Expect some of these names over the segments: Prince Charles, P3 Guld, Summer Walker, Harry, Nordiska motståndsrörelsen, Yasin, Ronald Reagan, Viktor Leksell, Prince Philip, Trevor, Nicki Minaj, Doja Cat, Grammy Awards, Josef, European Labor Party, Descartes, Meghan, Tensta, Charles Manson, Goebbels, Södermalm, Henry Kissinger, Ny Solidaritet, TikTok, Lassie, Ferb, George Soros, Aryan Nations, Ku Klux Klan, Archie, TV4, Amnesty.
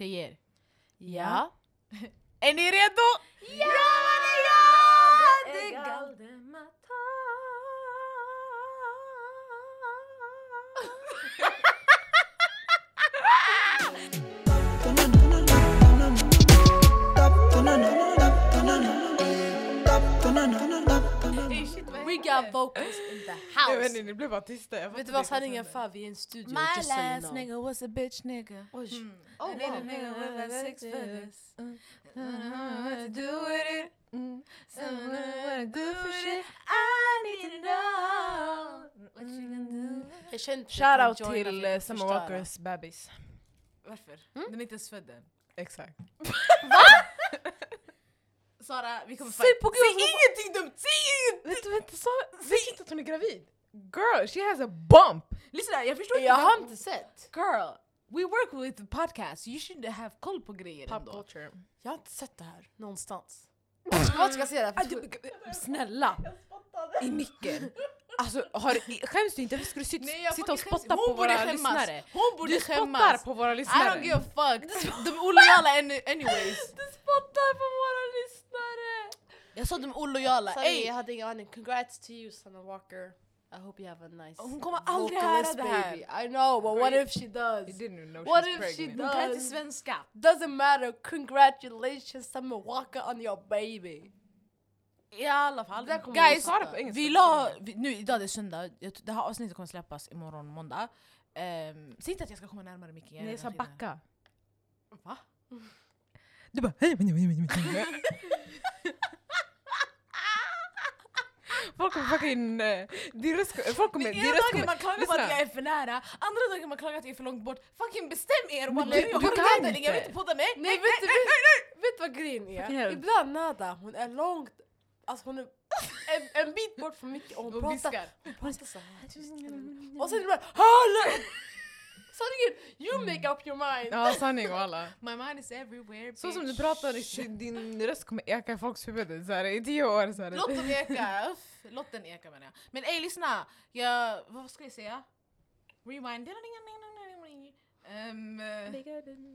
Tjejer. Ja. Är ni redo? Ja! Ja, det är jag! Det är Galdem attack! We got vocals in the house. Nej, ni blev bara tysta. Vet du vad, han ingen far, vi är i en studio. My last nigga was a bitch nigga. Oh, wow. Little nigga with a six fellas. Do it. Someone do it. I need to know what you can do. Shout out till Summer Walkers babys. Varför? Den är inte ens född än. Exakt. Va? Sara, vi kommer säg ingenting dumt, Vänta, Sara, säg inte att hon är gravid. Girl, she has a bump. Lyssna, jag förstår inte. Jag har inte sett. Girl, we work with the podcast. You should have koll på grejer ändå. Jag har inte sett det här någonstans. Vad ska jag säga där? Snälla. I micken. Alltså, skäms du inte? Varför ska du sitta och spotta på våra lyssnare? Hon borde skämmas. Du spottar på våra lyssnare. I don't give a fuck. De olojala anyways. Du spottar på våra lyssnare. Jag sa de olojala. Sorry, jag hade ingen aning. Congrats to you, Summer Walker. I hope you have a nice... Hon kommer aldrig höra det här. I know, but what if she does? You didn't know what if she does? Hon kan inte svenska. Doesn't matter. Congratulations, Summer Walker, on your baby. I alla fall. Guys, nu idag är det söndag. Det här avsnittet kommer släppas imorgon måndag. Säg inte att jag ska komma närmare mycket. Nej, jag ska backa. Va? Du bara... Folk kommer fucking... Folk kommer... Ena dagen man klagar på att jag är för nära. Andra dagen man klagar att jag är för långt bort. Fucking bestäm er! Jag kan inte. Jag vet inte podda mig. Nej, vet du vad grejen är? Ibland Nada, hon är långt... Alltså hon är en bit bort från mycket. Och hon pratar så här. Och sen är det bara... Hallå! Sanningen, you make up your mind. Ja, sanning och alla. My mind is everywhere, bitch. Så som du pratar, din röst kommer eka i folks huvud så här, i 10 år. Så här. Låt den eka. Låt den eka, menar jag. Men ej, lyssna. Vad ska jag säga? Rewind.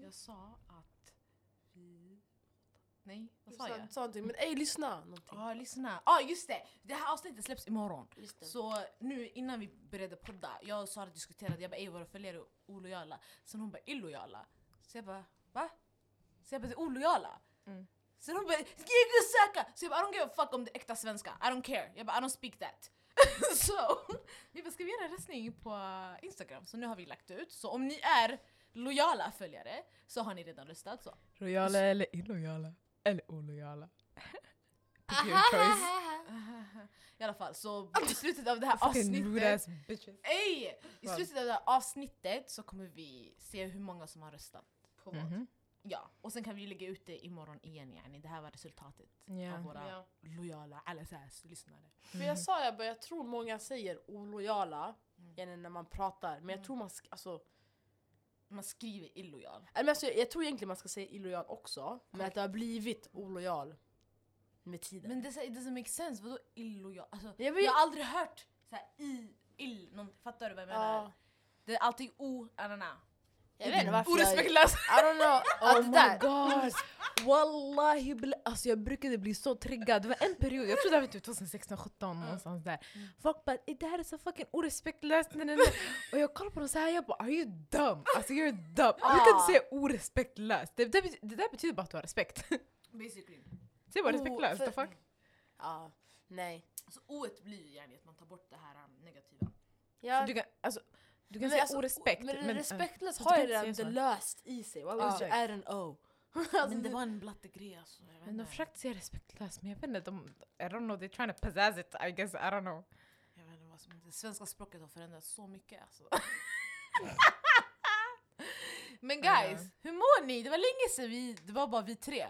Jag sa att... Nej, vad sa jag? Sanning, men ej, lyssna. Ja, lyssna. Ja, just det. Det här avsnittet släpps imorgon. Så nu, innan vi började podda, jag och Sara diskuterade. Jag bara, ej, våra följare olojala. Sen hon bara, illojala. Så jag bara, va? Så jag bara, det är olojala. Sen hon bara, ska jag inte söka? Så jag bara, I don't give a fuck om det är äkta svenska. I don't care. Jag bara, I don't speak that. Så, vi bara, ska vi göra en röstning på Instagram? Så nu har vi lagt ut. Så om ni är lojala följare så har ni redan röstat så. Lojala eller illojala? Eller olojala. Pick your choice. I alla fall, så i slutet av det här avsnittet... Ej! I slutet av det här avsnittet så kommer vi se hur många som har röstat på vad. Ja, och sen kan vi lägga ut det imorgon igen. Yani. Det här var resultatet av våra lojala, alla så här, lyssnare. För jag sa, jag tror många säger olojala när man pratar. Men jag tror man, alltså, man skriver illojal. Alltså, jag tror egentligen man ska säga illojal också. Men att det har blivit olojal med tiden. Men det doesn't make sense. Vadå illojal? Alltså, jag har aldrig hört så här, fattar du vad jag menar? Det är alltid o-anana. Jag vet inte varför. Orespektlös. I don't know. Oh my god. Wallahi. Alltså jag brukade bli så triggad. Det var en period. Jag tror det var typ 2016-17 någonstans där. Folk bara, det här är så fucking orespektlöst. Och jag kollar på dem så här. Jag bara, are you dumb? Alltså you're dumb. Du kan inte säga orespektlöst. Det där betyder bara att du har respekt. Basically. Det är bara respektlöst. The fuck? Ja. Nej. Alltså oet blir gärna att man tar bort det här negativa. Ja. Så du kan, alltså... Du kan säga alltså, orespekt. Men respektlöst har ju den löst i sig. Vad är en O? Men det var en blatte grej. Alltså, men de försökte säga respektlöst. Men jag vet inte. I don't know. They're trying to possess it. I guess. I don't know. Jag vet inte vad som... Det svenska språket har förändrats så mycket. Alltså. Men guys. Hur mår ni? Det var länge sedan det var bara vi tre.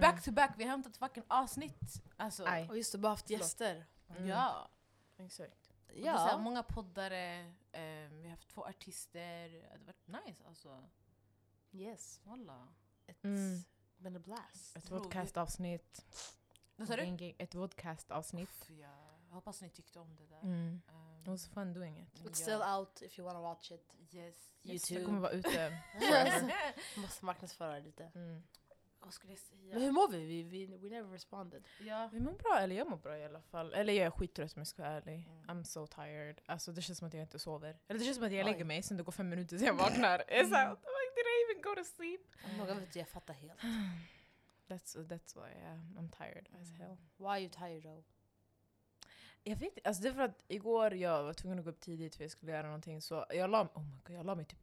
Back to back. Vi har hämtat fucking avsnitt. Alltså. Och just det. Bara haft gäster. Ja. Exakt. Ja. Det är så här, många poddare, vi har haft 2 artister, det har varit nice alltså. Yes, voila. It's been a blast. Ett podcast avsnitt. Vad sa du? Ett podcast avsnitt. Ja. hoppas ni tyckte om det där. Mm. It was fun doing it. It's still out if you wanna watch it. Yes. YouTube. Det kommer vara ute. Måste marknadsföra lite. Mm. Vad skulle jag säga? Men hur mår vi? We never responded. Ja. Vi mår bra, eller jag mår bra i alla fall. Eller jag är skittrött om jag ska vara ärlig. Mm. I'm so tired. Alltså det känns som att jag inte sover. Eller det känns som att jag lägger mig sen det går 5 minuter sen jag vaknar. It's out. Did I even go to sleep? Jag fattar helt. That's why I'm tired as hell. Why are you tired though? Jag vet inte. Alltså det är för att igår jag var tvungen att gå upp tidigt för jag skulle göra någonting. Så jag la, oh my God, jag la mig typ...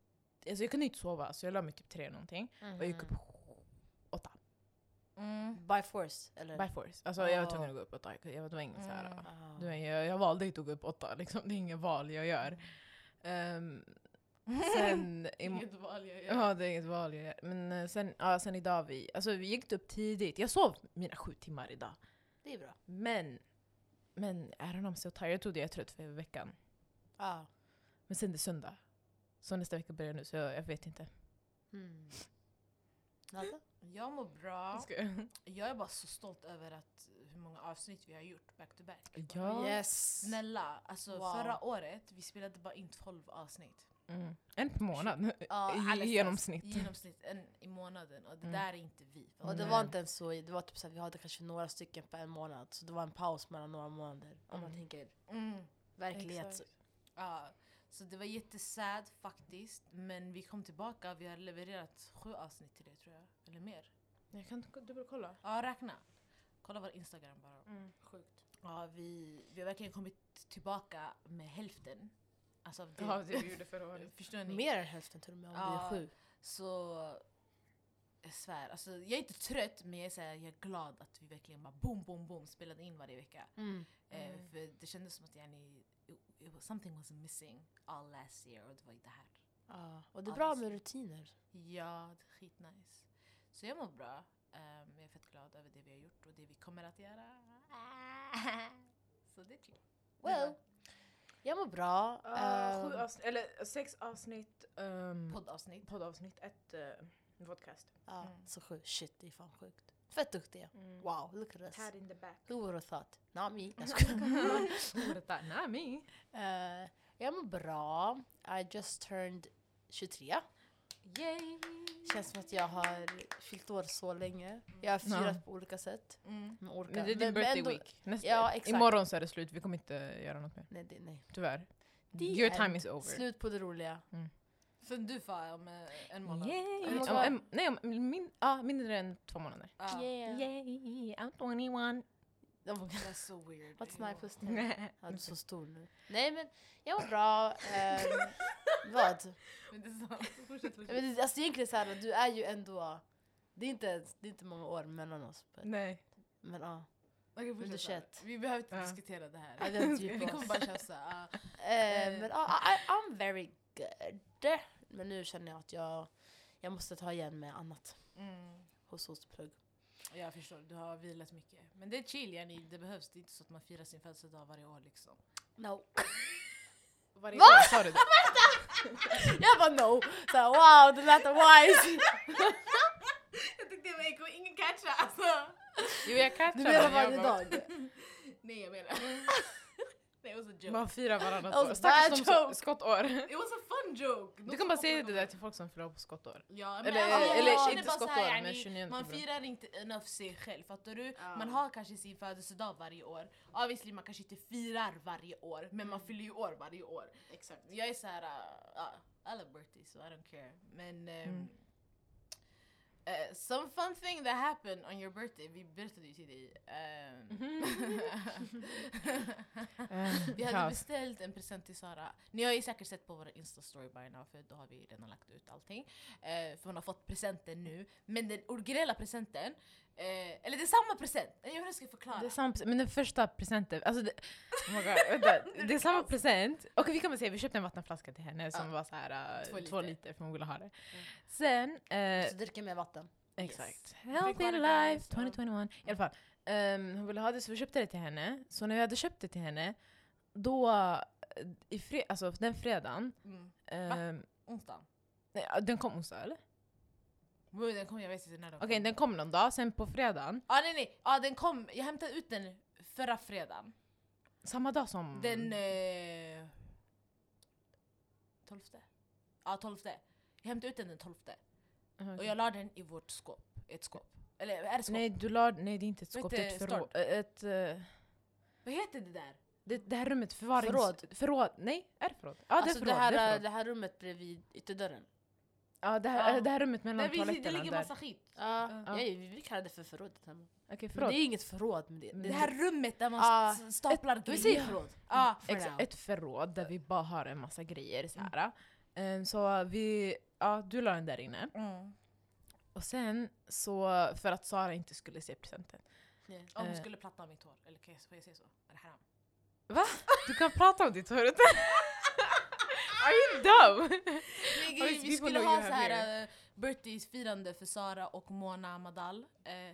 Alltså jag kunde inte sova så jag la mig typ 3 någonting. Mm-hmm. Och jag gick upp 8. Mm. By force? Eller? By force. Alltså jag var tvungen att gå upp 8. Jag var tvungen så här. Jag valde inte att gå upp 8. Liksom. Det är inget val jag gör. Sen inget val jag gör. Ja, det är inget val jag gör. Men sen idag vi gick upp tidigt. Jag sov mina 7 timmar idag. Det är bra. Men är han så tired? Jag trodde jag är trött för veckan. Ja. Ah. Men sen det är söndag. Så nästa vecka börjar nu, så jag vet inte. Mm. Jag mår bra. Jag är bara så stolt över att hur många avsnitt vi har gjort back to back. Ja. Yes. Snälla, alltså förra året vi spelade bara in 12 avsnitt. Mm. En per månad. I genomsnitt. En i månaden. Och det där är inte vi. Och det var inte ens så. Det var typ så att vi hade kanske några stycken på en månad. Så det var en paus mellan några månader. Om man tänker verklighet. Så det var jättesad faktiskt. Men vi kom tillbaka. Vi har levererat 7 avsnitt till det tror jag. Eller mer. Jag kan dubbel kolla. Ja, räkna. Kolla vår Instagram bara. Sjukt. Ja, vi har verkligen kommit tillbaka med hälften. Alltså det vi gjorde förra året. Förstår ni? Mer än hälften till och med om det är 7. Så jag svär. Alltså, jag är inte trött men jag är glad att vi verkligen bara boom, boom, boom spelade in varje vecka. För det kändes som att something was missing all last year och det var det här. Och det är bra med rutiner. Ja, det är skitnice. Så jag mår bra. Jag är fett glad över det vi har gjort och det vi kommer att göra. Så det är kul. Well. Jag mår bra. 6 avsnitt. Poddavsnitt. 1 podcast. Så 7. Shit, det är fan sjukt. Fett duktiga. Wow, look at us. Tad in the back. Who would have thought? Not me. Jag mår bra. I just turned 23. Yay! Känns som att jag har fyllt år så länge. Jag har firat på olika sätt. Olika. Men det är din birthday week. Imorgon så är det slut. Vi kommer inte göra något mer. Nej. Tyvärr. Your time is over. Slut på det roliga. För du får om en månad. Mindre än 2 månader. Yay, I'm 21. That's so weird. What's my plus 10? Du är så stor nu. Nej, men jag var bra. Vad? Men det är så. Fortsätt. Alltså egentligen så här, du är ju ändå... Det är inte många år mellan oss. Nej. Men ja. Vi behöver inte diskutera det här. Vi kommer bara tjafsa. Men I'm very good. Men nu känner jag att jag måste ta igen med annat. Hos plugg. Jag förstår, du har vilat mycket. Men det är chill, Jenny. Det behövs. Det är inte så att man firar sin födelsedag varje år liksom. No. Varje år, sa du det? Jag bara no. Så wow, det lät wise. Jag tyckte jag kommer ingen catcha alltså. Jo, jag catchar. Du menar varje dag? Nej, jag menar. Nej, det var en joke. Man firar varannat år. Stackars som skottår. It was a fun joke. Du kan bara säga det där till folk som firar på skottår. Ja, men eller inte skottår, här, men 29. Man firar inte enough sig själv, fattar du? Man har kanske sin födelsedag varje år. Obviously, man kanske inte firar varje år, men man fyller ju år varje år. Exakt. Jag är så här, I love birthdays, so I don't care. Men... some fun thing that happened on your birthday. Vi berättade ju till dig. Vi hade beställt en present till Sara. Ni har ju säkert sett på våra Insta-story by now, för då har vi redan lagt ut allting. För hon har fått presenten nu. Men den originella presenten, eller det är samma present. Jag ska förklara. Det är samma, men den första presenten, alltså det är samma present. Och vi kan väl säga, vi köpte en vattenflaska till henne som var så här 2 liter för hon ville ha det. Sen så dricker med vatten. Exakt. Yes. Healthy life 2021. I alla fall, hon ville ha det så vi köpte det till henne. Så när vi hade köpt det till henne då alltså den fredagen. Onsdagen. Nej, den kom onsdag eller? Den kom, jag vet inte när den kom. Okej, den kom någon dag, sen på fredagen. Den kom, jag hämtade ut den förra fredagen. Samma dag som... Den... 12:e. Ja, 12:e. Jag hämtade ut den 12:e. Okay. Och jag la den i vårt skåp. Ett skåp. Eller är det skåp? Nej, nej, det är inte ett skåp. Det är ett förråd. Vad heter det där? Det här rummet, förråd. Nej, är det förråd? Ja, alltså det här rummet bredvid ytterdörren. Ja, det här rummet mellan toaletterna där. Det ligger massa skit. Ja. Vi kallar det för förrådet här. Okay, förråd. Det är inget förråd. Men det här rummet där man staplar grejer. Förråd. Ett förråd där vi bara har en massa grejer. Så, här. Så vi... Ja, du la den där inne. Mm. Och sen så... För att Sara inte skulle se presenten. Nej. Om hon skulle platta om mitt hår. Eller kan jag säga så? Är det här? Va? Du kan prata om ditt hår. Are you dumb? Nej, vi skulle ha så här birthdaysfirande för Sara och Mona Madal.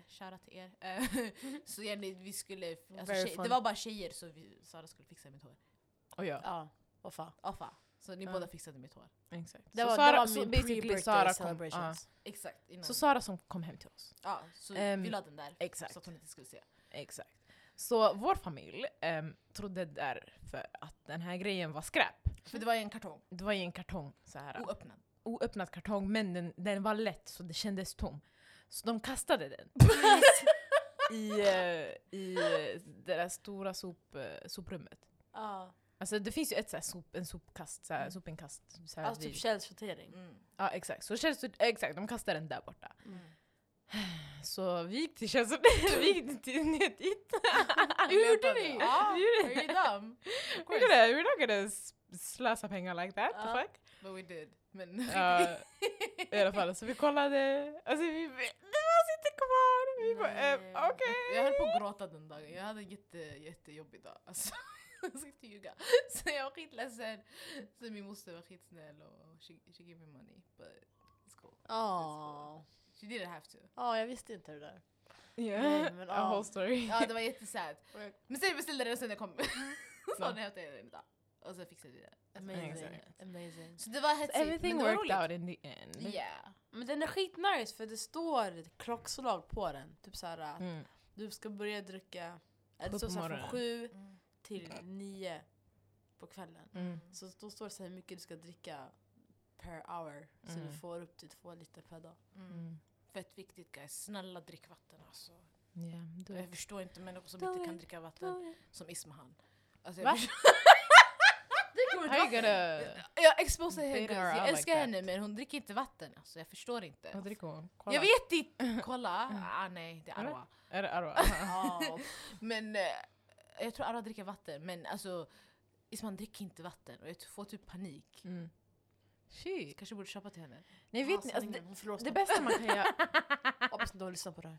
Kära till er. Så vi skulle... Alltså, det var bara tjejer så Sara skulle fixa mitt hår. Och jag? Ja. Och fa. Så ni båda fixade mitt hår. Exakt. Det var min pre-birthday celebrations. Exakt. Innan. Så Sara som kom hem till oss. Ja, så vi la den där. Exakt. Så att hon inte skulle se. Exakt. Så vår familj trodde därför att den här grejen var skräp. För det var i en kartong. Det var i en kartong. Så här, oöppnad kartong, men den var lätt så det kändes tom. Så de kastade den. I det där stora soprummet. Ja. Alltså det finns ju ett så här sopinkast. Så här alltså typ källsortering. Mm. Ja, exakt. Så exakt, de kastar den där borta. Mm. Så vi gick till källsortering. Vi gick ner dit. Hur gjorde ni? Ja, hur är det? We're not gonna slösa pengar like that. The fuck? But we did. Men i alla fall, så vi kollade. Alltså det var inte kvar. Vi bara, okej. Jag höll på att gråta den dagen. Jag hade jättejobbig dag. Alltså. Så jag var skitledsen. Så min moster var skitsnäll och she gave me money. But it's cool. Aww. She didn't have to. Ja, jag visste inte det där. Yeah, men, a whole story. Ja, det var jättesad. Men sen beställde den och sen jag kom. Så hade jag hämtat den idag. Och så fixade vi det. Amazing. Så det var hetsigt. Everything worked out in the end. Yeah. Men den är skitnice för det står ett klockslag på den. Typ såhär att du ska börja dricka. Det står såhär från 7. Till 9 på kvällen. Så då står det så här hur mycket du ska dricka per hour. Så du får upp till 2 liter per dag. Fett viktigt, guys. Snälla drick vatten alltså. Yeah, jag förstår inte människor som inte kan dricka vatten. Som Ismahan. Alltså, va? Jag exposar henne. Jag älskar henne men hon dricker inte vatten. Alltså, jag förstår inte. Vad dricker hon? Kolla. Jag vet inte. Kolla. Nej, det är Arwa. Är det Arwa? Ja. Men... Jag tror alla dricker vatten, men alltså Isman dricker inte vatten och jag får typ panik. Shit. Kanske borde köpa till henne. Nej, vet ni, alltså, det bästa man kan göra... Hoppas inte du har lyssnat på det här.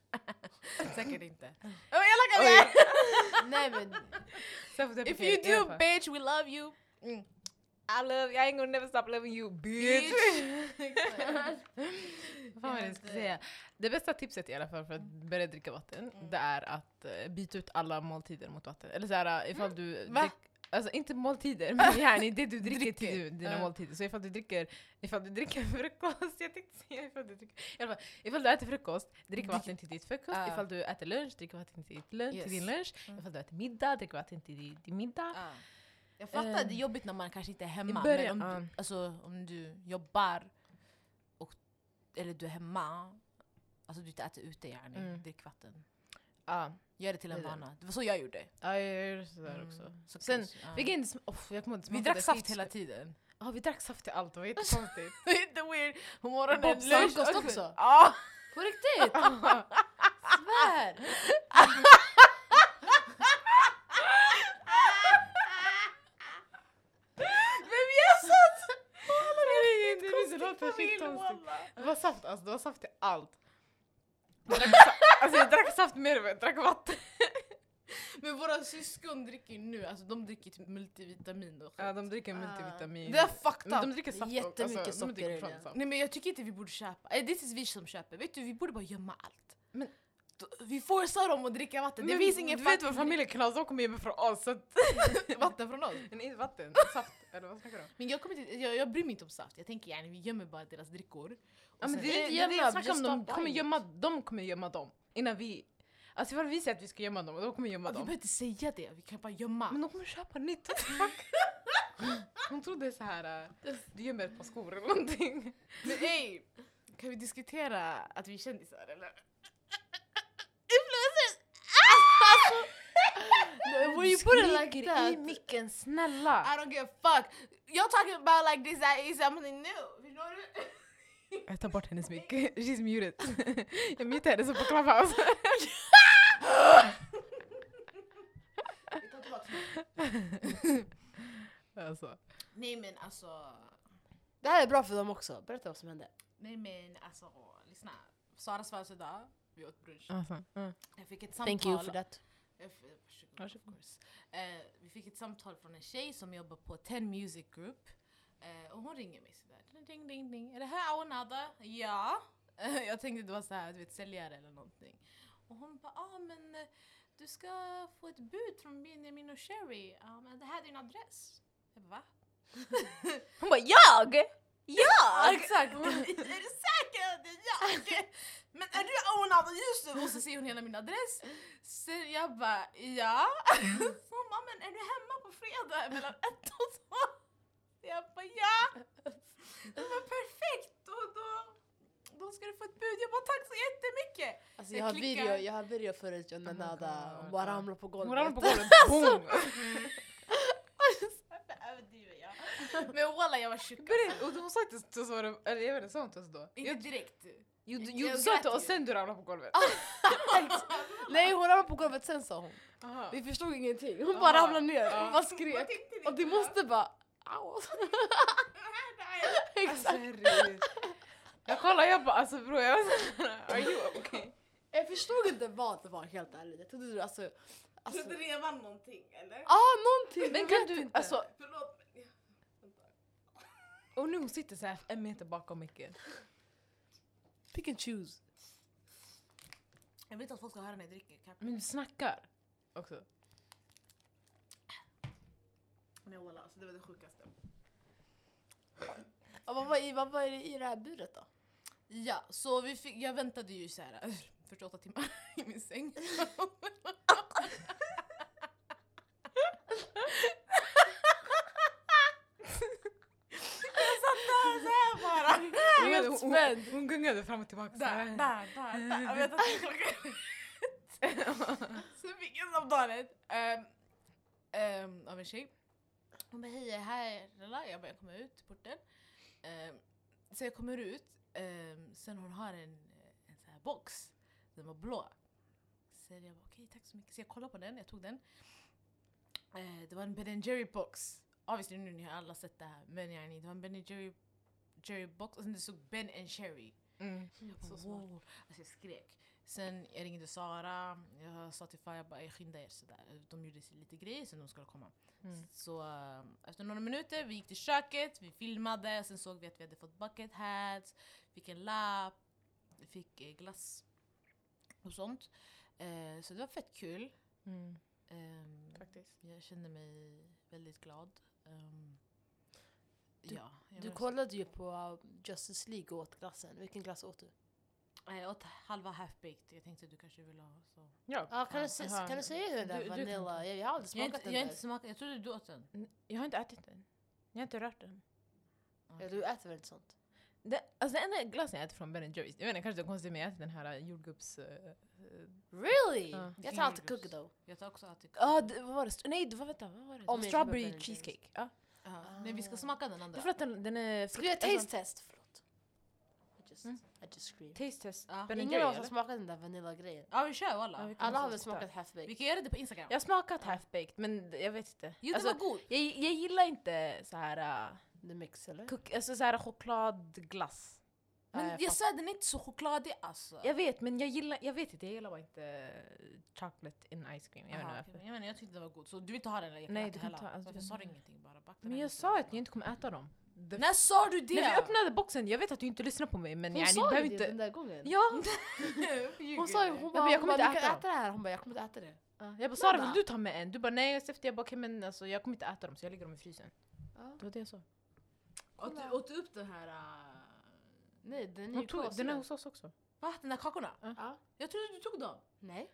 Säkert inte. Jag lagar det! Nej, men... If you do, bitch, we love you. I ain't gonna never stop loving you, bitch. Fan vad jag ska säga. Det bästa tipset i alla fall för att börja dricka vatten, det är att byta ut alla måltider mot vatten. Eller såhär, ifall du... Alltså inte måltider, men gärna det du dricker till dina måltider. Så ifall du dricker frukost, jag tänkte säga ifall du äter frukost, drick vatten till ditt frukost. Ifall du äter lunch, drick vatten till din lunch. Ifall du äter middag, drick vatten till din middag. Jag fattar, det är jobbigt när man kanske inte är hemma. I början, men om du jobbar eller du är hemma, alltså du inte äter ute gärna, drick vatten. Gör det till en vana. Det var så jag gjorde. Ja, jag gjorde sådär också. Så sen, vi drack saft hela tiden. Ja, vi drack saft till allt, det var jättekonstigt. Det är inte weird. På morgonen också. Ja. På riktigt. Svär. Det var saft, alltså det var saft till allt. Alltså jag drack saft mer än jag drack vatten. Men våra syskon dricker nu, alltså de dricker typ multivitamin och ja, de dricker multivitamin. Det är fucked up. De dricker saft jättemycket alltså, socker. Nej, men jag tycker inte vi borde köpa. Det är vi som köper. Vet du, vi borde bara gömma allt. Men vi forcerar dem att dricka vatten. Men, det finns ingen vet vad familjen knas, de kommer ju med från oss. Vatten från oss? Nej, inte vatten. Saft. Eller vad snackar du om? Men jag bryr mig inte om saft. Jag tänker gärna, vi gömmer bara deras drickor. Ja, men det är inte gömma. De kommer gömma dem innan vi... Alltså ifall vi säger att vi ska gömma dem, då kommer vi gömma dem. Vi behöver inte säga det, vi kan bara gömma. Men de kommer köpa nytt. Hon trodde så här, du gömmer ett par skor eller någonting. Men hej, kan vi diskutera att vi är kändisar eller? Were you put it like that? I micken, snälla. I don't give a fuck. You're talking about like this that is something new. You know what? Jag tar bort hennes mick. She's muted. Jag mutar henne så på Clubhouse. Alltså. Nej men alltså. Det här är bra för dem också. Berätta vad som hände. Nej men alltså, lyssna. Sara svars idag. Vi åt brunch. Alltså, jag fick ett samtal. Thank you for that. Vi fick ett samtal från en tjej som jobbar på Ten Music Group. Och hon ringer mig sådär. Ding, ding, ding. Är det här Aonada? Ja. Jag tänkte det var såhär, du vet, säljare eller någonting. Och hon bara, ja men du ska få ett bud från Benjamin och Sherry. Ja men det här är din adress. Jag bara, va? Hon bara, jag? Ja, exakt. Är du säker att det är jag? Men är du Aonada just nu? Och så ser hon hela min adress. Så jag bara, ja. Så hon bara, men är du hemma på fredag mellan 1 och 2? Jag bara, ja. Det var perfekt. Och då ska du få ett bud. Jag bara, tack så jättemycket. Alltså, jag har video förut. Jag nada. Hon bara ramlar på golvet. Hon ramlar på golvet. Boom. Men walla, jag var tjucka. Och hon sa inte så var det. Eller jag vet inte, sa hon till oss då? Inte direkt. Jo, du sa inte och sen du ramlade på golvet. Nej, hon ramlade på golvet sen, sa hon. Aha. Vi förstod ingenting. Hon bara ramlade ner. Hon bara skrek. Och det måste bara... Au. Exakt. Jag kollar, jag bara, alltså bror, jag var såhär, are you okay? Jag förstod inte vad det var, helt ärligt. Jag trodde du, alltså. Trodde det var någonting, eller? Ja, någonting. Men kan du, alltså. Förlåt. Och nu sitter såhär en meter bakom micken. Pick and choose. Jag vet att folk ska höra när jag dricker. Men du snackar också. Men walla, alltså det var det sjukaste. Och vad var det i det här budet då? Ja, så jag väntade ju så här 48 timmar i min säng. Hon gungade fram och tillbaka. Där. Jag vet att det är klockan. Så fick jag samtalet av en tjej. Hon bara, hej, här är jag. Jag kommer ut porten. Så jag kommer ut. Sen hon har en sån här box. Den var blå. Så jag bara, okej, tack så mycket. Så jag kollade på den, jag tog den. Det var en Ben & Jerry box. Obviously nu ni har alla sett det här. Men det var en Ben & Jerry box och sen det såg Ben & Sherry. Så wow. Alltså jag skrek. Sen jag ringde Sara. Jag sa till Faja, bara skynda er sådär. De gjorde lite grejer sen de skulle komma. Så efter några minuter, vi gick till köket. Vi filmade. Sen såg vi att vi hade fått bucket hats. Fick en lapp. Fick glass. Och sånt. Så det var fett kul. Faktiskt. Jag kände mig väldigt glad. Du kollade ju på Justice League och åt glassen. Vilken glass åt du? Jag åt halva half-baked. Jag tänkte att du kanske ville ha så. Ja. Kan du säga hur den vanilla? Jag har aldrig smakat den. Jag trodde du åt den. Jag har inte ätit den. Jag har inte rört den. Okay. Ja, du äter väl inte sånt? Det enda glassen jag äter från Ben & Jerry's. Jag vet inte, kanske det är konstigt med att äta den här jordgubbs... really? Jag tar alltid cookie dough. Jag tar också alltid cookie. Vad var det? Nej, vad var det? Strawberry cheesecake. Ja. Men vi ska smaka den andra. Det är för att den är... Ska vi göra taste test? Förlåt. I just screamed. Taste test. Ingen av oss har smakat den där vanilla-grejen. Ja, vi kör alla. Alla har väl smakat half-baked. Vi kan göra det på Instagram. Jag har smakat half-baked, men jag vet inte. Jo, det var god. Jag gillar inte så här... The mix, eller? Alltså så här chokladglass. Men jag sa den är inte så chokladig, alltså. Jag vet, men jag gillar bara inte chocolate in ice cream. Jag menar, jag tyckte det var god. Så du vill inte ha den där? Nej, du kan inte. Varför sa du ingenting? Bara men jag sa att jag inte kommer äta dem. När sa du det? När vi öppnade boxen, jag vet att du inte lyssnar på mig. Men hon sa ju inte den där gången. Ja. Hon sa ju, hon bara, jag kommer inte äta det här. Hon bara, jag kommer inte äta det. Jag bara, Sara, vill du ta med en? Du bara, nej, jag bara, okej, men alltså, jag kommer inte äta dem. Så jag lägger dem i frysen. Det var det jag sa. Åt du upp den här... Nej, den är hos oss också. Va? Den där kakorna? Ja. Jag trodde du tog dem. Nej.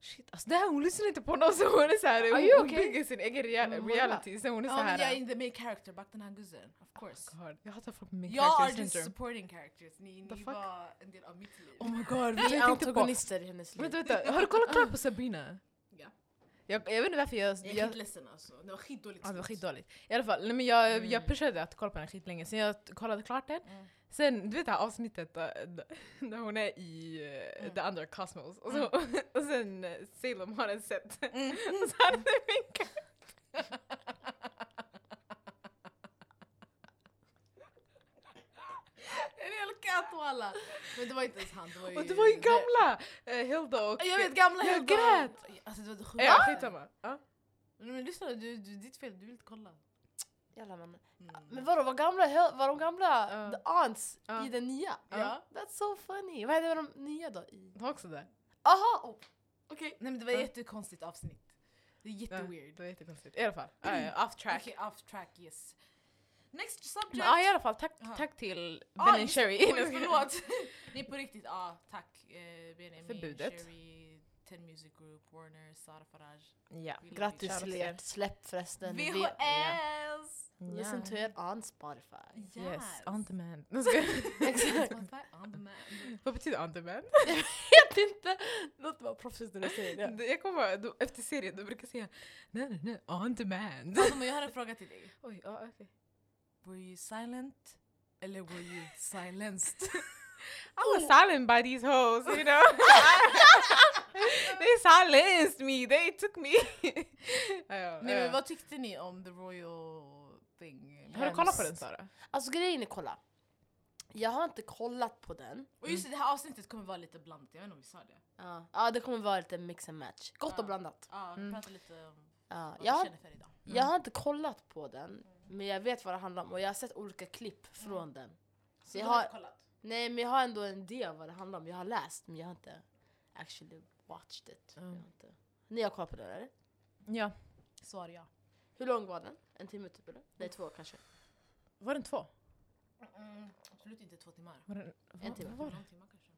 Shit, alltså det här, hon lyssnar inte på någon, så hon är såhär, hon bygger sin egen reality, så hon är såhär. Jag är inte the main character, back den här guzzen, of course. Oh God, jag hatar folk med main characters. Jag är just supporting characters, ni var en del av mitt liv. Oh my God, vi är antagonister i hennes liv. Vänta, har du kollat klart på Sabina? Ja. Jag vet inte varför jag är skitledsen alltså, det var skitdåligt. Ja, det var skitdåligt. I alla fall, nej, men jag pushade att kolla på den skitlänge, sen jag kollade klart den. Sen, du vet det här avsnittet där hon är i The Undercosmos. Och sen Salem har en set. Och så hade det vinkat. En hel katt och alla. Men det var inte ens han. Det var ju gamla Hilda och... Jag vet, gamla Hilda. Jag grät. Alltså det var sjukt. Ja, skitsamma. Men lyssna, ditt fel, du vill inte kolla. Jävla mamma. Men vadå, var de gamla the aunts i den nya? Ja. That's so funny. Vad hände med de nya då? Det var också där. Aha! Oh. Okej. Okay. Nej, men det var ett jättekonstigt avsnitt. Det är jätteweird. Det var jättekonstigt. I alla fall. Off track. Okej, off track, yes. Next subject. Ja, i alla fall. Tack till Ben & Sherry. Förlåt. Ni på riktigt, tack. Ben & Sherry. Ten Music Group, Warner, Sara Faraj. Ja, grattis till er. Släpp förresten. VHS! Yeah. Listen to it on Spotify. Yes, on demand. Exakt. On demand. Vad betyder on demand? Jag vet inte. Låt vara proffsigt när du säger det. Jag kommer då, efter serien, du brukar säga nej, on demand. Alltså, men jag har en fråga till dig. Oj, okej. Okay. Were you silent? Eller were you silenced? I was silent by these hoes, you know. They silenced me. They took me. Men vad tyckte ni om the royal thing? Har du kollat på den, Sara? Alltså grejen är kolla. Jag har inte kollat på den. Och just det här avsnittet kommer vara lite blandat. Jag vet inte om vi sa det. Ja, det kommer vara lite mix and match. Gott och blandat. Vi pratar lite om vad jag känner för idag. Jag har inte kollat på den. Men jag vet vad det handlar om. Och jag har sett olika klipp från den. Så jag har inte kollat. Nej, men jag har ändå en idé av vad det handlar om. Jag har läst, men jag har inte actually watched it. Ni har kollat på den, eller? Ja. Svar ja. Hur lång var den? En timme typ, eller? Nej, 2 kanske. Var den 2? Absolut inte 2 timmar. En timme. Var det? En timme kanske.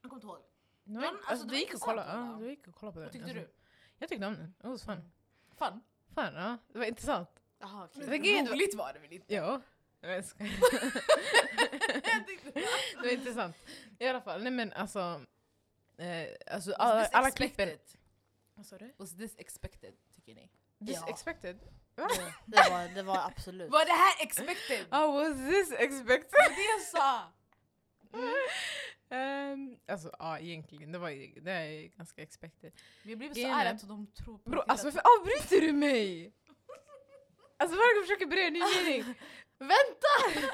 Jag kommer inte ihåg. Men, alltså, det gick att kolla. Du gick att kolla på den. Vad tyckte du? Jag tyckte om den. Det var fan. Fan, ja. Det var intressant. Jaha, okej. Roligt var det väl inte? Ja. Det var intressant. I alla fall, nej men alltså alla klippen. Vad sa du? Was this expected, tycker ni? This expected? Det var absolut. Var det här expected? Was this expected? Det jag sa. Alltså egentligen det är ganska expected. Men jag blev så arg att de tror på. Bro, alltså varför avbryter du mig? Alltså varför försöker börja en ny mening? Vänta!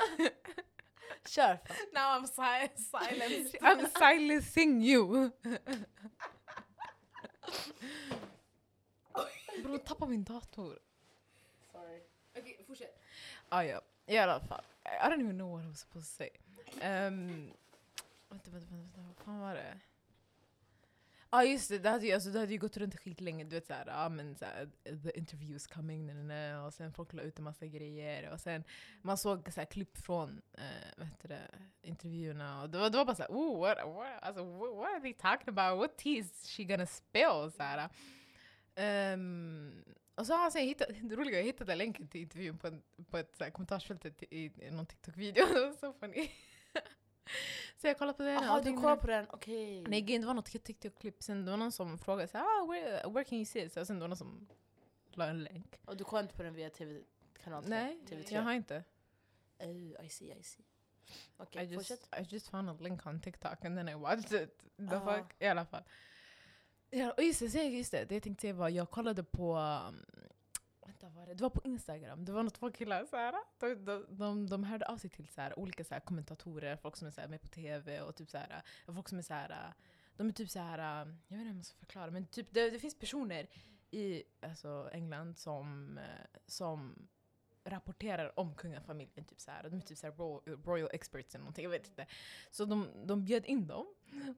Kör. Now I'm silenced. I'm silencing you. Bro, tappa min dator. Sorry. Okej, fortsätt. Ja. I alla fall. I don't even know what I was supposed to say. Vänta. Vad fan var det? Just det. Det hade ju gått runt skitlänge. Du vet såhär, men såhär, the interviews coming, och sen folk la ut en massa grejer. Och sen man såg såhär klipp från intervjuerna. Och det var bara såhär, what are they talking about? What tea is she gonna spill? Såhär. Och så har han jag hittade länken till intervjun på ett såhär kommentarsfältet i någon TikTok-video. Så funny. Så jag kollade på den. Jaha, du kollade på den, okej. Nej, det var något TikTok-klipp. Sen det var någon som frågade så här, where can you see it? Så sen det var någon som la en länk. Och du kollade inte på den via TV-kanal? Nej, TV3. Jag har inte. I see. Okej, fortsätt. I just found a link on TikTok and then I watched it. The fuck? I alla fall. Ja, och just det. Det jag tänkte säga var, jag kollade på... Det var på Instagram. Det var något två killar så här. De hörde av sig till så här olika så här kommentatorer, folk som är så här med på TV och typ så här, folk som är så här, de är typ så här, jag vet inte hur jag måste förklara, men typ det finns personer i alltså England som rapporterar om kungafamiljen typ så här, de är typ så här royal experts eller någonting, jag vet inte. Så de bjöd in dem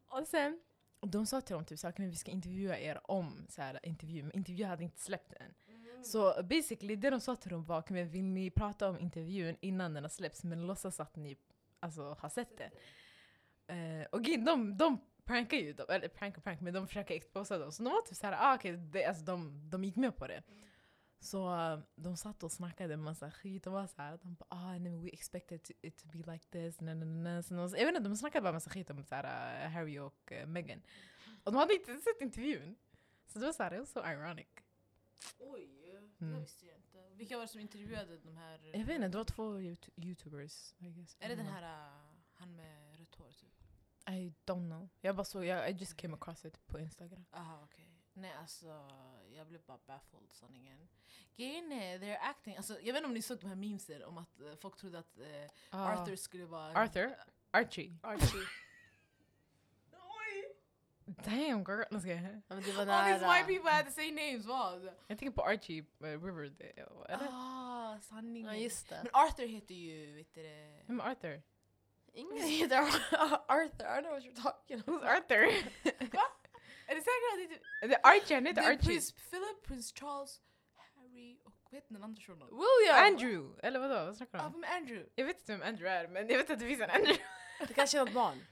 och sen de sa till dem typ så här, vi ska intervjua er om så här intervju, men intervju hade inte släppt än. Så basically det de sa till dem var, men vill ni prata om intervjun innan den har släppts, men låtsas att ni alltså har sett det. Och de prankar ju dem, eller prank, men de försöker exposa dem. Så de var typ såhär, alltså de gick med på det. Så de satt och snackade en massa skit och var såhär, de bara, we expected it to be like this. Jag vet inte, de snackade bara en massa skit om såhär, Harry och Meghan. Och de hade inte sett intervjun. Så det var såhär, det var så ironic. Oj, det visste jag inte. Vilka var det som intervjuade de här? Jag vet inte, det var två YouTubers, I guess. Är det den här, han med rött hår typ? I don't know. Jag bara så, I just came across it på Instagram. Aha, okej. Okay. Nej, alltså, jag blev bara baffled, sanningen. Grejen är, they're acting. Alltså, jag vet inte om ni såg de här memesen om att folk trodde att Arthur skulle vara... Archie. Oj! Damn, girl. Let's get it. All these white people had the same names, wow. Jag tänker på Archie Riverdale, eller? Sanningen. Ja, just det. Men Arthur heter ju, vet du det? Vem är Arthur? Ingen heter Arthur. I don't know what you're talking about. Who's Arthur? Va? Är det säkert att det är Archie? Han heter Archie. Prince Philip, Prince Charles, Harry och vet någon annan person. William. Andrew. Eller vadå? Vad snackar du om? Ja, vem Andrew? Jag vet inte vem Andrew är, men jag vet att det finns en Andrew. Det kanske är något barn.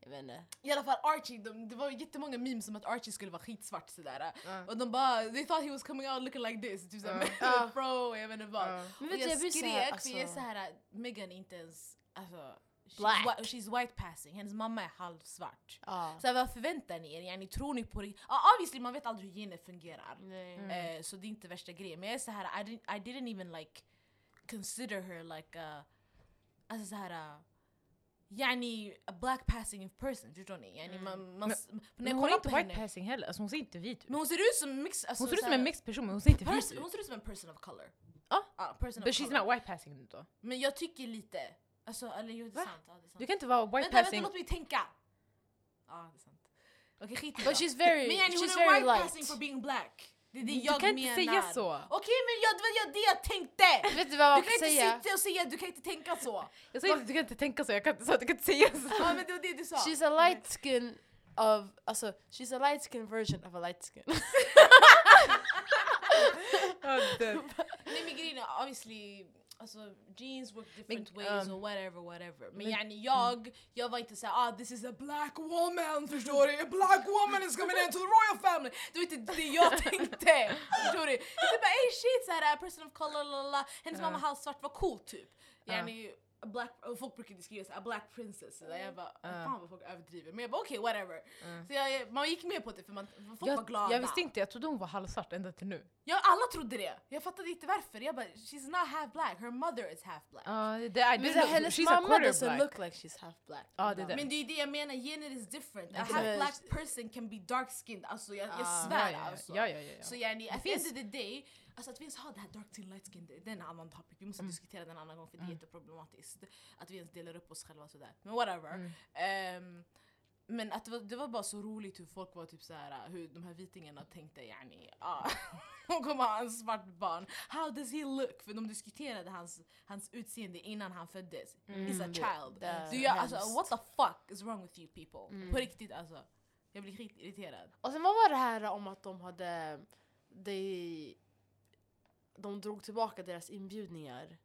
Jag vet inte. I alla fall Archie, det var jättemånga memes om att Archie skulle vara skitsvart sådär. Och de bara, they thought he was coming out looking like this. Typ såhär, bro, jag vet inte vad. Men vet jag skrek, alltså, för jag är såhär, Megan inte ens... Alltså, she's white passing. Hennes mamma är halvsvart. Så vad förväntar ni er? Ni tror ni på det? Obviously, man vet aldrig hur gener fungerar. Så det är inte värsta grejen. Men jag är så här, I didn't even like consider her like a, alltså så här, a black passing person. Förstår ni? Men hon är inte white passing heller. Alltså, hon ser inte vit ut. Men hon ser ut som mix, alltså, hon ser ut som en mixed person, men hon ser inte vit ut. Hon ser ut som en person of color. Person but of she's color. Not white passing då. Men jag tycker lite. Alltså, eller ju det är sant. Du kan inte vara white passing. Vänta, låt mig tänka. Det är sant. Okej, skit i det. But she's very, men yani, she's very white passing for being black. Det jag menar. Du kan inte säga så. Okej, men det var det jag tänkte. Vet du vad jag kan säga? Du kan inte sitta och säga, du kan inte tänka så. Jag sa inte, du kan inte tänka så. Jag kan inte säga, du kan inte säga så. Ja, men det var det du sa. She's a light skin of, alltså, she's a light skin version of a light skin. Nej, men grejen är, obviously... Alltså, jeans work different ways or whatever. Men yani, jag var inte såhär, this is a black woman, förstår du? A black woman is coming into the royal family. Du vet inte, det jag tänkte, förstår du? Det är bara, shit, såhär, person of color, lala. Hennes mamma halvsvart var cool, typ. Yani, folk brukar skriva såhär, a black princess. Så jag bara, fan vad folk överdriver. Men jag bara, okej, whatever. Så man gick med på det, för folk var glada. Jag visste inte, jag trodde hon var halvsvart ända till nu. Ja, alla trodde det. Jag fattade inte varför. Jag bara, she's not half black. Her mother is half black. Hennes mamma doesn't look like she's half black. Men det är det jag menar, genet is different. A half black person can be dark skinned. Alltså, jag svär alltså. Så yani, at the end of the day, alltså att vi ens har det här dark till light skin, det är en annan topic. Vi måste diskutera den en annan gång, för det är jätteproblematiskt att vi ens delar upp oss själva sådär. Men whatever. Men att det var bara så roligt hur folk var typ såhär, hur de här vitingarna tänkte, yani, hon kommer ha en svart barn. How does he look? För de diskuterade hans utseende innan han föddes. He's a child. Så jag, alltså, what the fuck is wrong with you people? På riktigt, alltså. Jag blir riktigt irriterad. Och sen vad var det här om att de hade... De drog tillbaka deras inbjudningar.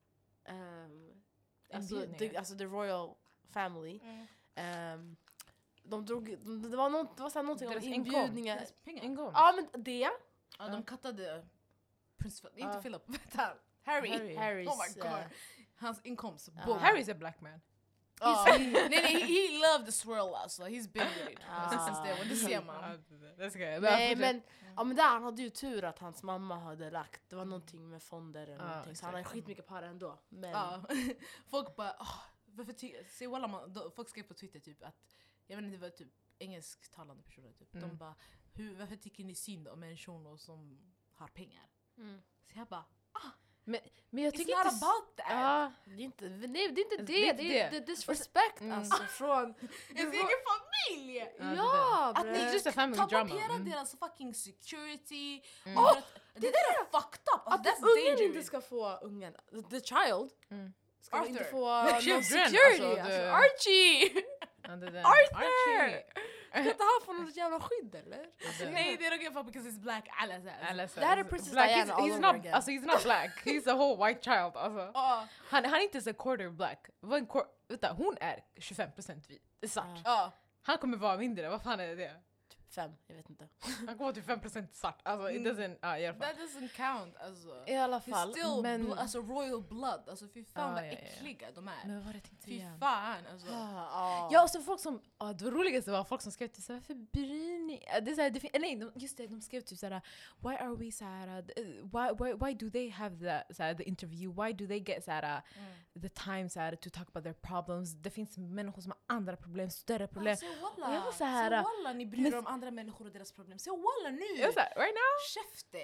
Alltså the royal family. Det var så här någonting om inbjudningar. Deras pengar. Men det. De kattade prins inte Philip. Harry. Oh my god. Hans inkomst. Harry's a black man. He loved the swirl, alltså. He's been with since day one. Det ser man. Nej, men där han hade ju tur att hans mamma hade lagt. Det var någonting med fonder eller någonting. Så han hade skitmycket par ändå. Men folk bara, folk skrev på Twitter typ att, jag vet inte, det var typ engelsktalande personer typ. De bara, varför tycker ni synd om en shuno som har pengar? Så jag bara, Men jag tycker inte about that. Det är inte det. Disrespect alltså från ens egen familj. Att ni just tapaterar deras fucking security. Det där är fucked up. Att ungen inte ska få ungen. The child ska inte få någon security. Arthur! Ska inte ha för något jävla skydd, eller? Nej, det är okej för because he's black. Det här är Princess Diana all over again. Alltså, he's not black. He's a whole white child, alltså. Han är inte så quarter black. Hon är 25% vit. Svart. Han kommer vara mindre, vad fan är det? Typ 5, jag vet inte. Han går typ 5% svart. Alltså, it doesn't, i alla fall. That doesn't count, alltså. I alla fall. Still, men... alltså, royal blood. Alltså, fy fan vad äckliga de är. Men vad var det tänkte jag? Fy fan, alltså. Ja, och så folk som, det roligaste var folk som skrev till såhär, varför bryr ni? Det är såhär, just det, de skrev typ såhär, why are we såhär, why do they have the interview? Why do they get såhär, the time såhär, to talk about their problems? Det finns människor som har andra problem, större problem. Alltså, walla. Så walla, ni bryr er om andra människor och deras problem. Så walla nu. Jag såhär, right now? Käfte.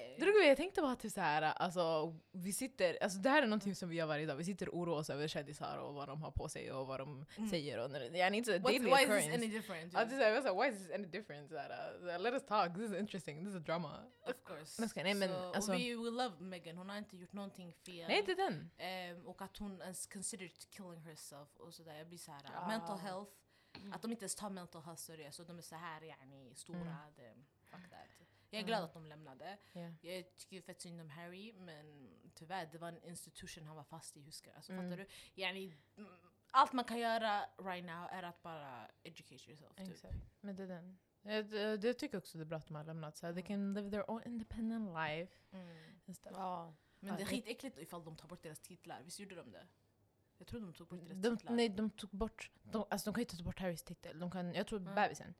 Jag tänkte bara till såhär, alltså, vi sitter, alltså det här är någonting som vi gör varje dag. Vi sitter och oroar oss över kändisar och vad de har på sig och vad de säger. Och jag är inte daily occurrence. Why is this any different? Alltså, jag var såhär, why is this any different? Såhär, let us talk, this is interesting, this is drama. Of course. Men, we love Meghan, hon har inte gjort någonting fel. Nej, inte den. Och att hon ens considered killing herself och sådär. Jag blir såhär, mental health. Att de inte ens tar mental health seriöst. Så de är så här, stora. Jag är glad att de lämnade. Yeah. Jag tycker fett synd om Harry. Men tyvärr, det var en institution han var fast i. Huskar. Alltså, fattar du? Allt man kan göra right now är att bara educate yourself. Exakt. Typ. Men det är den. Jag tycker också det är bra att de har lämnat. Så they can live their own independent life. Men det är skitäckligt ifall de tar bort deras titlar. Visst gjorde de det? Jag tror de tog bort deras titlar. Nej, de tog bort... De kan ju inte ta bort Harrys titel. De kan, jag tror bebisen.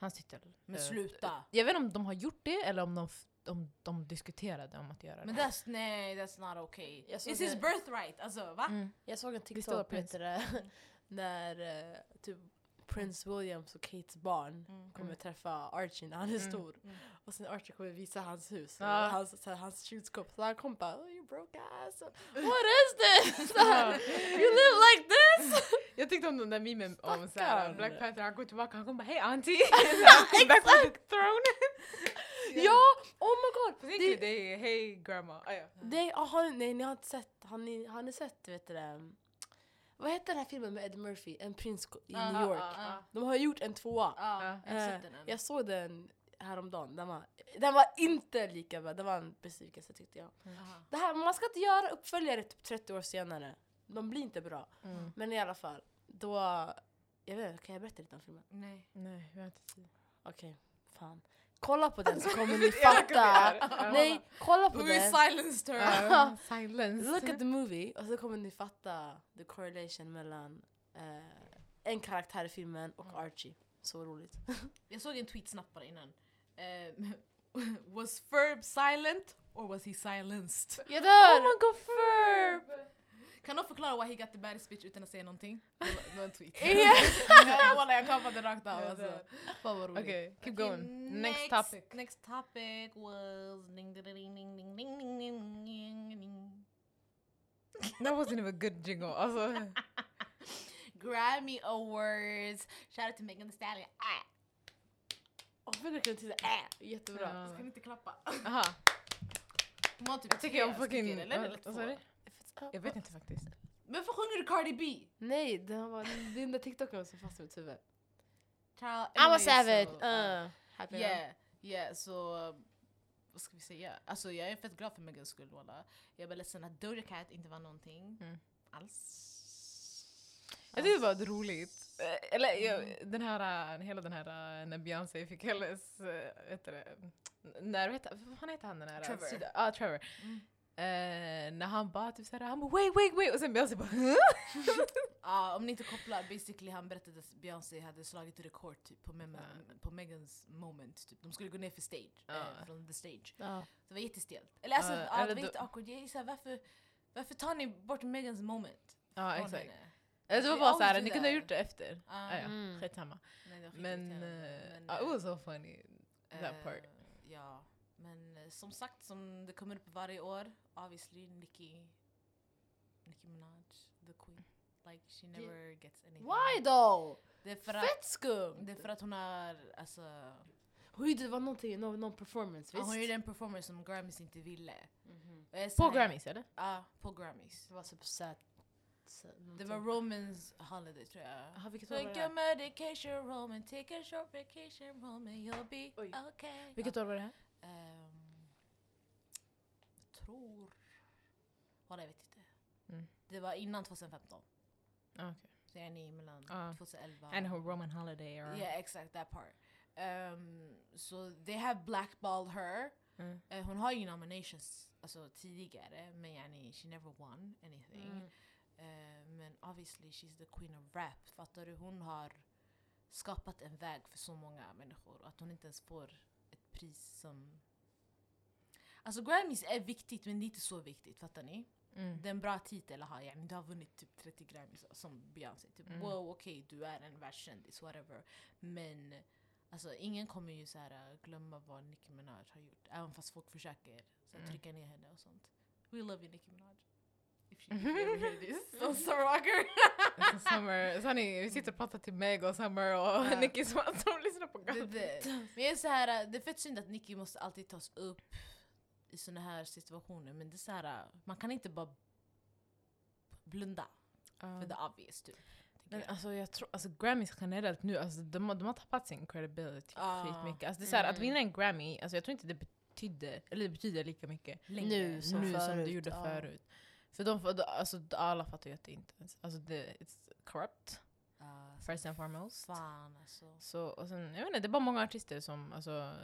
Hans titel. Men sluta. Jag vet inte om de har gjort det eller om de diskuterade om att göra det. Men that's not okay. It's his birthright. Alltså, va? Mm. Jag såg en TikTok när typ Prince Williams och Kates barn kommer träffa Archie när han är stor. Och sen Archie kommer visa hans hus. Hans kylskåp. Så han kom bara, oh, you broke ass. What is this? You live like this? Jag tyckte om den där memen om såhär, Black Panther, han går tillbaka, han kommer bara, hey auntie! Han kommer back from the throne. Ja, oh my god! Det är, hey grandma. Nej, ni har inte sett, har ni sett, vet du det? Vad heter den här filmen med Ed Murphy? En prins i New York. De har gjort en tvåa. Jag såg den häromdagen. Den var inte lika bra. Det var en besvikelse, tyckte jag. Det här, man ska inte göra uppföljare typ 30 år senare. De blir inte bra. Men i alla fall. Då, jag vet inte, kan jag berätta lite om filmen? Nej, jag har inte tid. Okej, fan. Kolla på den så kommer ni fatta. Nej, kolla på den. We're silenced her. Silenced. Look at the movie. Och så kommer ni fatta the correlation mellan en karaktär i filmen och Archie. Så roligt. Jag såg en tweet snabbare innan. Was Ferb silent or was he silenced? Jag dör! Oh my god, Ferb! Kan du förklara why he got the baddest bitch utan att säga någonting? Det var en tweet. Jag kappade rakt av. Alltså. Fan vad roligt. Okay, keep going. Next topic. Next topic was... That wasn't even a good jingle. Also. Grammy Awards. Shout out to Megan Thee Stallion. Jättebra. Ska ni inte klappa? Aha. Jag tycker jag fucking... Vad sa du? Jag vet inte faktiskt. Men varför sjunger du Cardi B? Nej, det var den där TikToken som fastnade mitt huvud. I was savage. Så vad ska vi säga? Alltså jag är fett glad för Megans skull. Jag var ledsen att Doja Cat inte var någonting alls. Jag tyckte det var roligt. Eller hela den här när Beyoncé fick hennes vad heter han den här? Trevor. Trevor. När han bara typ såhär, han bara wait och sen Beyoncé bara om ni inte kopplar, basically han berättade att Beyoncé hade slagit rekord typ på Megans moment typ. De skulle gå ner för stage från the stage. Det var jättestelt. Eller alltså det var inte awkward. Jag sa varför tar ni bort Megans moment? Exakt. Det var bara såhär, ni kunde ha gjort det efter. Skitsamma. Men it was so funny that part. Ja. Men som sagt, som det kommer upp varje år, obviously Nicki Minaj, the queen, like she never gets anything. Why though? Fett skum. Det är för att hon har, alltså, det var någon performance, visst? Hon gjorde en performance som Grammys inte ville. På Grammys, eller? Ja, på Grammys. Det var så sad. Det var Romans holiday, tror jag. Vilket år var det här? Medication, Roman, take a short vacation, Roman, you'll be okay. Vilket år var det här? Jag vet inte. Det var innan 2015. Okej. Danny mellan 2011. And her Roman Holiday. Or... Yeah, exakt, that part. So they have blackballed her. Mm. Hon har ju nominations alltså, tidigare, men yani, she never won anything. Mm. Men obviously she's the queen of rap. Fattar du? Hon har skapat en väg för så många människor. Att hon inte ens får ett pris som... Alltså Grammys är viktigt, men det är inte så viktigt. Fattar ni? Mm. Det är en bra titel att ha. Ja, du har vunnit typ 30 Grammys som Beyoncé. Typ, wow, okej, du är en världskändis, whatever. Men... Alltså ingen kommer ju så här glömma vad Nicki Minaj har gjort. Även fast folk försöker så trycka ner henne och sånt. We love you, Nicki Minaj. If she ever hear this. So Summer Walker. Summer. Så ni, vi sitter och pratar till Meg och Summer och Nicki som lyssnar på gatan. Men jag är så här, det är fett synd att Nicki måste alltid tas upp i såna här situationer. Men det är så här, man kan inte bara blunda för the obvious typ. Men alltså jag tror, alltså Grammys generellt nu, alltså de har tappat sin credibility skitmycket. Alltså det är såhär, att vinna en Grammy, alltså jag tror inte det betydde, eller det betyder lika mycket nu som det gjorde förut. För de, alltså alla fattar ju att det inte ens, alltså det, it's corrupt, first and foremost. Fan alltså. Så, och sen, jag vet inte, det är bara många artister som, alltså,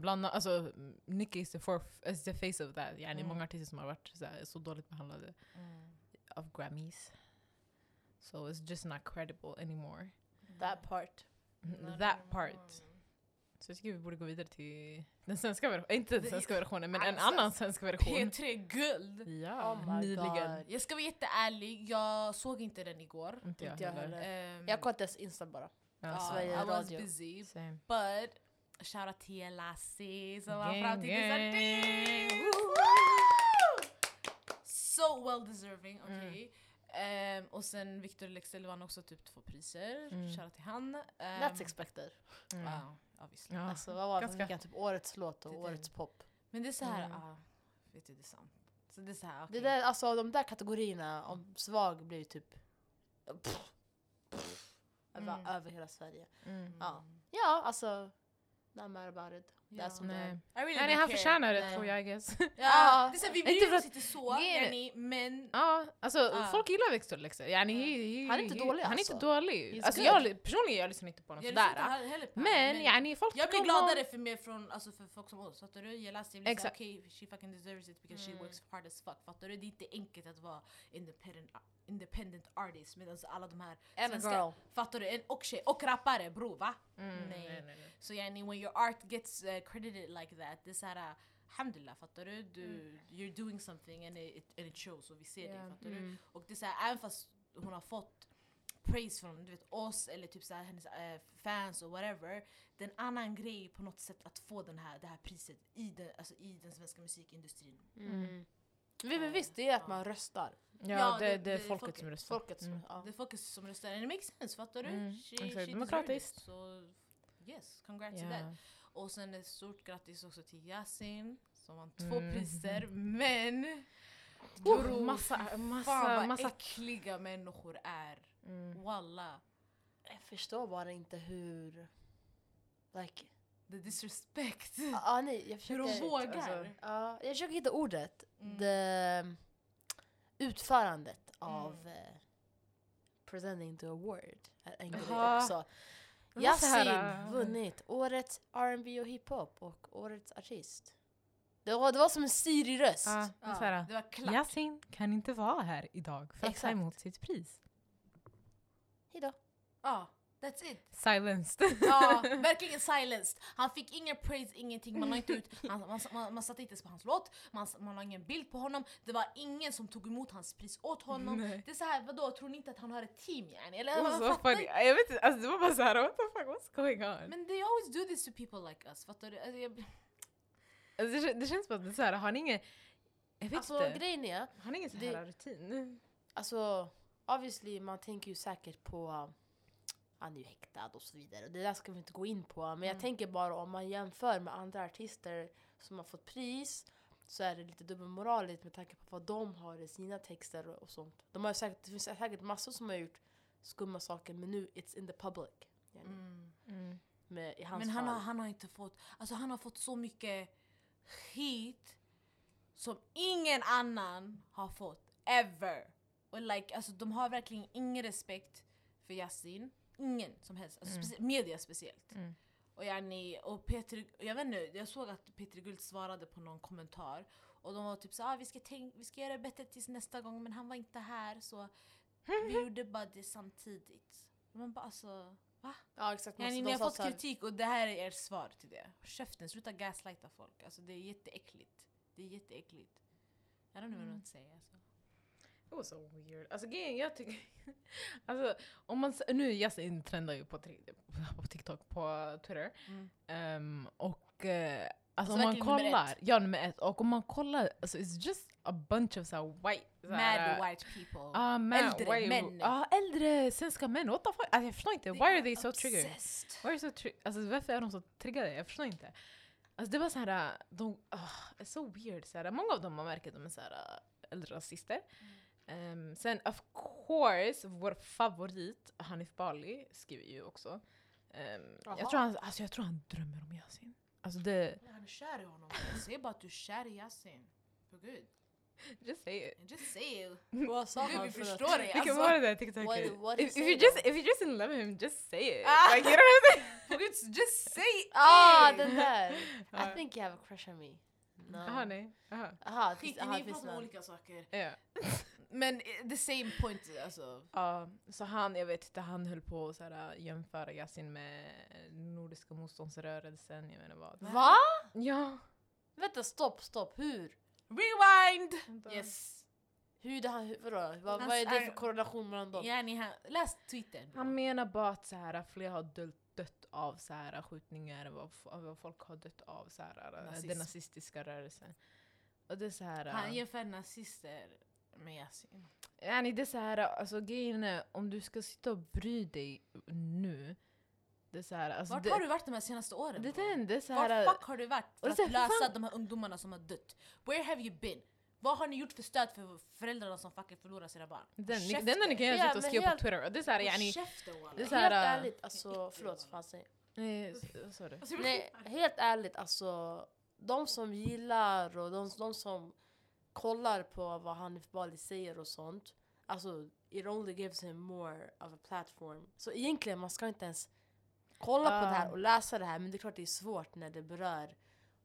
bland alltså Nicki is the face of that. Ja, det är många artister som har varit såhär, så dåligt behandlade av Grammys. So it's just not credible anymore. That part. That part. Så jag tycker vi borde gå vidare till den svenska versionen. Inte den svenska versionen, men en annan svensk version. P3 Guld. Ja, oh nyligen. God. Jag ska vara jätteärlig. Jag såg inte den igår. Inte jag heller. Jag kollade dess Insta bara. I was busy. Same. But shout out till Lassie som var fram till dess artist. So well deserving, okay. Och sen Viktor Leksell vann också typ 2 priser. Kära till han. That's expected. Wow, obviously. Ja. Alltså vad var det? Ganska. Typ årets låt och årets pop. Men det är så här, vet du, det är sant. Så det är så här, okay. Det där, alltså de där kategorierna om svag blir typ över hela Sverige. Ja, alltså närmare bara det. Ja, nej. Really han förtjänar det, tror jag, I guess. Ja, det är vi blir inte sitter så, Jenny, men... Ja, alltså folk gillar Viktor Leksell. Jenny, han är inte dålig. Han är inte dålig. Alltså, jag, personligen, jag lyssnar inte på honom sådär. Men Jenny, folk... Jag blir gladare för mig från, alltså, för folk som oss. Fattar du? Jag läste det. Okej, she fucking deserves it because she works hard as fuck. Fattar du? Det är inte enkelt att vara independent artist medan alla de här svenska... Fattar du? En och tjej och rappare, bro, va? Nej. Så Jenny, when your art gets... credited like that, det är såhär alhamdulillah, fattar du? You're doing something and it shows, och vi ser det, fattar du? Och det är såhär, även fast hon har fått praise från, du vet, oss eller typ såhär hennes fans och whatever, det är en annan grej på något sätt att få det här priset i den svenska musikindustrin. Visst, det är att man röstar. Ja, det är folket som röstar. Det är folket som röstar, and it makes sense, fattar du? She demokratiskt. Så, yes, congrats to that. Och sen ett stort grattis också till Yasin som vann 2 priser, men massa äckliga människor är walla. Jag förstår bara inte hur like the disrespect. Nej, jag försöker hur de vågar. Alltså, jag försöker hitta ordet. Utförandet av presenting the award är en grej också. Yasin vunnit årets R&B och hiphop och årets artist. Det var som en syrig röst. Det var klart. Yasin kan inte vara här idag för att ta emot sitt pris. Hejdå. That's it. Silenced. Verkligen silenced. Han fick ingen praise, ingenting. Man la inte ut. Man satte inte ens på hans låt. Man la ingen bild på honom. Det var ingen som tog emot hans pris åt honom. Nej. Det är så här, vadå? Tror ni inte att han har ett team? Eller, jag vet inte. Alltså, det var bara så här, what the fuck, what's going on? Men they always do this to people like us. Fattar du? Alltså, det känns bara att det är så här, har ni ingen... Jag vet alltså, inte. Grejen är... Har ni ingen så här rutin? Alltså, obviously, man tänker ju säkert på... Han är ju häktad och så vidare. Det där ska vi inte gå in på. Men jag tänker bara om man jämför med andra artister som har fått pris, så är det lite dubbelmoraligt med tanke på vad de har i sina texter och sånt. Det finns säkert massor som har gjort skumma saker, men nu it's in the public. Men han har inte fått... Alltså han har fått så mycket hit som ingen annan har fått ever. Och like, alltså, de har verkligen ingen respekt för Yasin. Ingen som helst. Alltså, media speciellt. Mm. Och, jag vet inte, jag såg att P3 Guld svarade på någon kommentar. Och de var typ så, vi ska göra det bättre tills nästa gång. Men han var inte här, så vi gjorde bara det samtidigt. Man bara, alltså, va? Ja, exakt. Ni har fått kritik och det här är ert svar till det. Käften, sluta gaslighta folk. Alltså, det är jätteäckligt. Det är jätteäckligt. Jag vet inte vad jag säger, alltså. Det var så weird. Alltså, jag tycker... alltså, om man... Nu, Yasin trendar ju på TikTok, på Twitter. Alltså, om man kollar... Ja, nummer ett. Och om man kollar... Alltså, it's just a bunch of så white... mad white people. Äldre män. Ja, äldre svenska män. What the fuck? Alltså, jag förstår inte. Why are they so triggered? Alltså, varför är de så triggade? Jag förstår inte. Alltså, det var så här... It's so weird. Så här, många av dem, man märker att de är så här... äldre rasister. Sen, of course, vår favorit Hanif Bali skriver ju också. Jag tror han drömmer om Yasin. Alltså det... Han är kär i honom. Säg bara att du är kär i Yasin. För gud. Just say it. Just say it. Vad sa han? Vi förstår dig. Vilken var det där TikTok? If you just in love him, just say it. Like, you don't have to... just say it. Ah, den där. I think you have a crush on me. No. Aha, nej. Aha, ni pratar om olika saker. Yeah. Men the same point, alltså. Ja, så han höll på att jämföra Yasin med nordiska motståndsrörelsen. Jag menar vad. Va? Ja. Vänta, stopp. Hur? Rewind! Vänta. Yes. Hur det här, vad är det för korrelation mellan dem? Ja, läs Twitter. Han menar bara att så här, fler har dött av så här, skjutningar, vad folk har dött av så här, den nazistiska rörelsen. Och det är så här, han jämför nazister med Yasin. Ja, det är så här, alltså grejen är, om du ska sitta och bry dig nu, det är så här, alltså, vart har du varit de här senaste åren? Var fuck har du varit för att lösa de här ungdomarna som har dött? Where have you been? Vad har ni gjort för stöd för föräldrarna som faktiskt förlorar sina barn? Den kan jag sluta skriva på Twitter. Det är så här, helt ärligt, alltså, förlåt, Fassi. Nej, helt ärligt, alltså, de som gillar och de som kollar på vad Hanif Bali säger och sånt, alltså, it only gives him more of a platform. Så egentligen, man ska inte ens kolla på det här och läsa det här, men det är klart det är svårt när det berör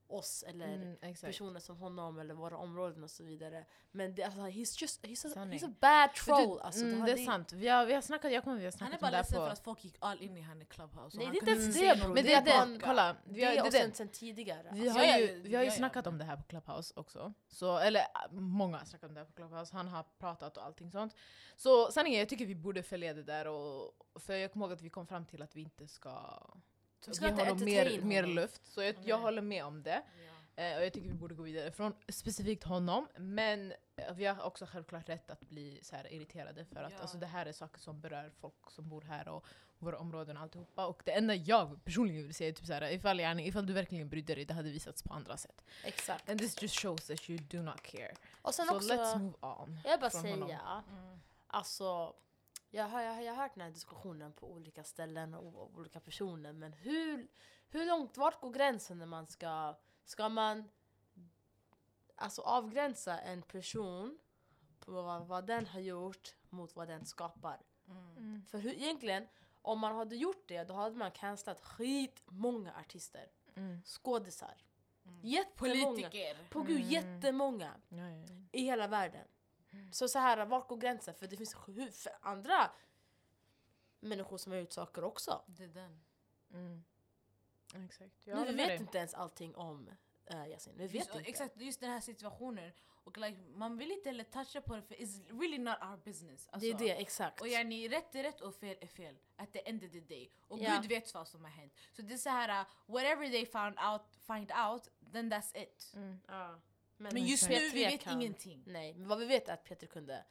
oss eller personer som honom eller våra områden och så vidare. Men det, alltså, he's a bad troll. Alltså, det är sant. Vi har snackat, vi har snackat. Han är bara ledsen för att folk gick all in i han i Clubhouse. Nej, det är inte det, bro. Men det är det. Kolla. Vi har sen tidigare. Vi har ju snackat om det här på Clubhouse också. Så, eller många har snackat om det här på Clubhouse. Han har pratat och allting sånt. Så sanningen, jag tycker vi borde följa det där. För jag kommer ihåg att vi kom fram till att vi inte ska... Vi har mer luft. Så jag håller med om det. Ja. Och jag tycker vi borde gå vidare från specifikt honom. Men vi har också självklart rätt att bli så här irriterade. För att alltså, det här är saker som berör folk som bor här och våra områden och alltihopa. Och det enda jag personligen vill säga är typ så här, ifall du verkligen brydde dig, det hade visats på andra sätt. Exakt. And this just shows that you do not care. Och sen so också, let's move on. Jag bara säga, alltså... Jag har hört den här diskussionen på olika ställen och olika personer. Men hur långt, vart går gränsen när man ska man alltså avgränsa en person på vad den har gjort mot vad den skapar? Mm. För egentligen, om man hade gjort det, då hade man cancelat skitmånga artister. Skådisar. Jättemånga. Politiker. Jättemånga. I hela världen. Så här, var går gränsen? För det finns för andra människor som har gjort saker också. Det är den. Exakt. Nu vet inte ens allting om Yasin. Vi vet inte. Exakt, just den här situationen. Och like, man vill inte heller toucha på det, för it's really not our business. Alltså, det är det, exakt. Och rätt är rätt och fel är fel. At the end of the day. Och Gud vet vad som har hänt. Så det är så här, whatever they find out, then that's it. Men just nu, vi vet ingenting. Nej, men vad vi vet är att Peter kunde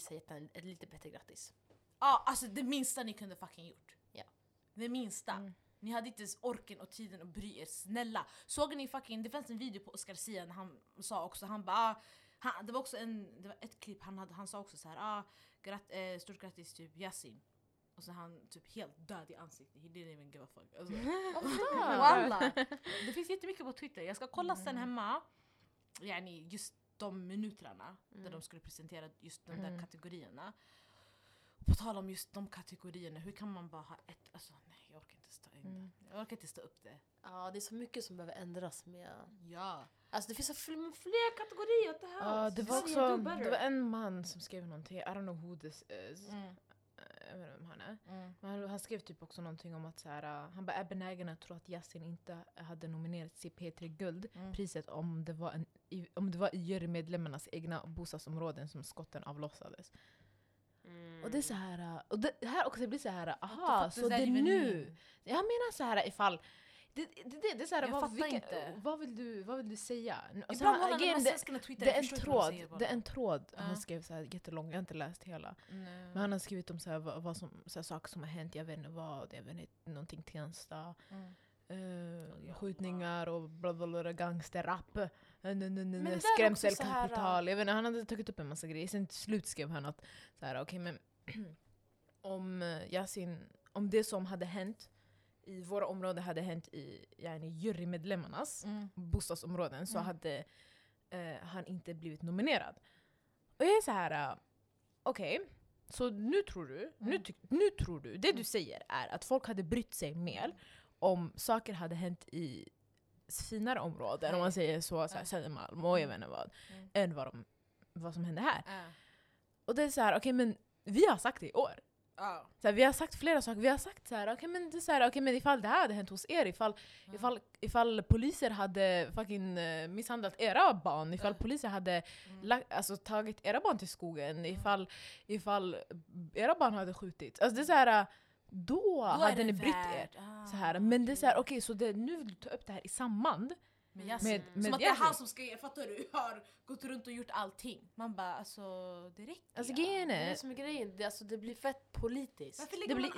gett ett lite bättre grattis. Ja, alltså det minsta ni kunde fucking gjort. Ja. Det minsta. Ni hade inte ens orken och tiden att bry er, snälla. Såg ni fucking, det fanns en video på Oscar Sia när han sa också, han bara, det var också ett klipp, han sa också så här, stort grattis typ Yasin. Och så han typ helt död i ansiktet. He didn't even give a fuck. Alltså, det finns jättemycket på Twitter. Jag ska kolla sen hemma. Just de minuterna där de skulle presentera just de där kategorierna. På tal om just de kategorierna, hur kan man bara ha ett... Alltså, nej, jag orkar inte stå in det. Jag orkar inte stå upp det. Ja, det är så mycket som behöver ändras med... Ja. Alltså, det finns så fler kategorier att det här. Ja, det var också... Det var en man som skrev någonting. I don't know who this is. Jag vet inte om han är. Men han skrev typ också någonting om att så här, han bara är benägen att tro att Yasin inte hade nominerat sig P3 Guld priset om det var jurymedlemmarnas egna bostadsområden som skotten avlossades. Och det är så här, och det här också blir så här, aha, så det är nu. Jag menar så här ifall det är så här, jag fattar inte. Vad vill du säga? Alltså, det är en tråd. Han skrev så här jättelång, jag har inte läst hela. Men han har skrivit om så här, vad som så här, saker som har hänt, jag vet inte någonting Tensta. Skjutningar och blablabla, gangsterrap, skrämselkapital. Jag vet inte, han hade tagit upp en massa grejer. Sen till slut skrev han att så här, okej, men om Yasin, om det som hade hänt i våra områden hade hänt i jurymedlemmarnas bostadsområden, så hade han inte blivit nominerad. Och jag är så här, okej. Så nu tror du det du säger är att folk hade brytt sig mer om saker hade hänt i finare områden, om man säger så här, Södermalm och jag vet inte vad, än vad som hände här. Och det är så här, okej, men vi har sagt det i år. Så här, vi har sagt flera saker. Vi har sagt så här, okej, men ifall det här hade hänt hos er, ifall poliser hade fucking misshandlat era barn, ifall poliser hade tagit era barn till skogen, ifall era barn hade skjutit. Alltså det är så här, då hade ni brytt er. Så här. Men det är så här, okej, så det, nu vill du ta upp det här i samband. Med som att det är han som ska, fattar du, har gått runt och gjort allting. Man bara, alltså, det räcker. Alltså grejen är... Det är som grejen, alltså, det blir fett politiskt. Det blir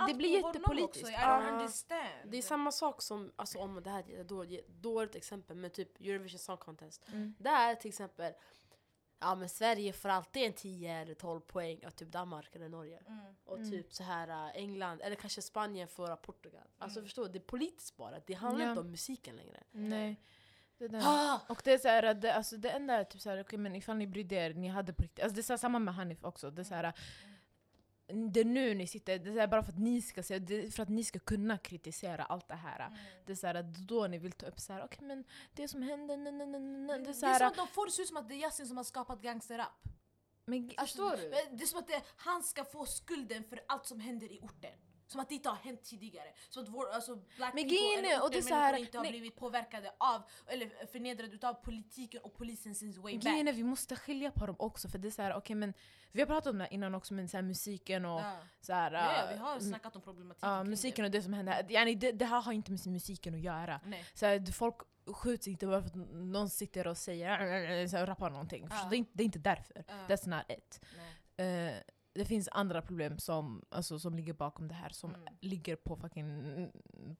jättepolitiskt. I don't understand. Det är samma sak som, alltså om det här är dåligt exempel, med typ Eurovision Song Contest. Där till exempel, ja men Sverige får alltid en 10 eller 12 poäng av typ Danmark eller Norge. Och typ så här England eller kanske Spanien för Portugal. Alltså förstår du, det är politiskt bara. Det handlar inte om musiken längre. Nej. Det och det är så här, det enda är typ så här, okej, men ifall ni brydde er, ni hade på riktigt. Alltså det är så här, samma med Hanif också. Det är så här, det är nu ni sitter, det är så här, bara för att ni ska se, för att ni ska kunna kritisera allt det här. Det är så här, då ni vill ta upp så här, okej, men det som hände, det är så här, det är som att de får det ut som att det är Yasin som har skapat gangsterrap. Men förstår du? Det är som att han ska få skulden för allt som händer i orten. Som att det inte har hänt tidigare. Så att black people eller orter människor inte har blivit påverkade av eller förnedrade av politiken och polisen since way back. Vi måste skilja på dem också. För det är så här, okej, men vi har pratat om det innan också med så här, musiken och så här. Ja, vi har snackat om problematiken. Ja, musiken och det som händer. Det här har inte med musiken att göra. Nej. Så här, folk skjuts inte bara för att någon sitter och säger så här, rappar någonting. Ja. Det är inte därför. Ja. That's not it. Nej. Det finns andra problem som ligger bakom det här, som ligger på fucking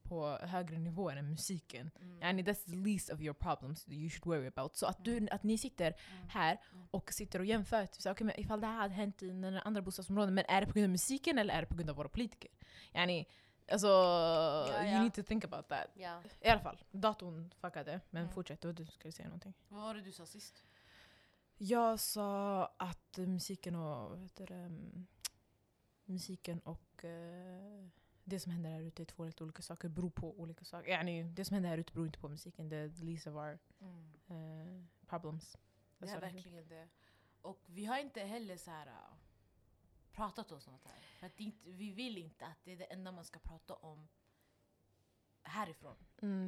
på högre nivåer än musiken. And that's the least of your problems you should worry about. Så att ni sitter här och sitter och jämför typ, okej, men ifall det här hade hänt i den andra bostadsområden, men är det på grund av musiken eller är det på grund av våra politiker? You need to think about that. Yeah. I alla fall, datorn fuckade, men fortsätt, du skulle säga någonting. Vad var det du sa sist? Jag sa att musiken och det som händer här ute är två helt olika saker, beror på olika saker. Det som händer här ute beror inte på musiken, det är the least of our problems. Det är verkligen det. Och vi har inte heller så här pratat om sånt här. För att vi vill inte att det är det enda man ska prata om härifrån.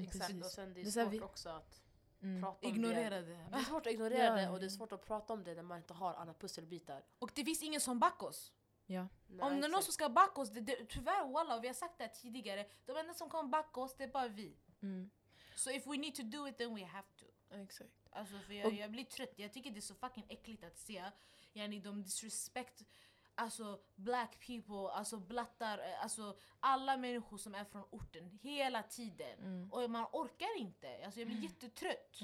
Exakt, och sen det är svårt också att ignorera det. Det är svårt att ignorera det, och det är svårt att prata om det när man inte har alla pusselbitar. Och det finns ingen som backar oss. Ja. Om det är någon som ska backa oss, tyvärr, wallah, vi har sagt det tidigare, de enda som kan backa oss, det är bara vi. So if we need to do it, then we have to. Exakt. Alltså, för jag blir trött. Jag tycker det är så fucking äckligt att se de disrespect, alltså black people, alltså blattar, alltså alla människor som är från orten hela tiden. Och man orkar inte. Alltså jag blir jättetrött.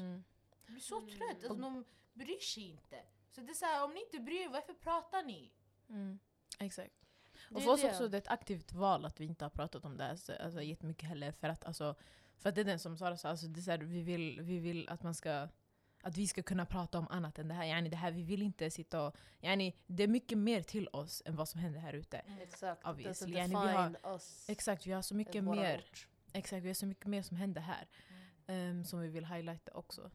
Jag blir så trött. Alltså de bryr sig inte. Så det är så här, om ni inte bryr er, varför pratar ni? Exakt. Och för oss också, det är ett aktivt val att vi inte har pratat om det här alltså jättemycket heller. För att det är den som sa det, så alltså, det är så här, vi vill att man ska att vi ska kunna prata om annat än det här. Yani, det här vi vill inte sitta och... Yani, det är mycket mer till oss än vad som händer här ute. Exakt. Obviously. Yani, vi har, exakt, vi har så mycket mer. Exakt, vi har så mycket mer som händer här. Som vi vill highlighta också.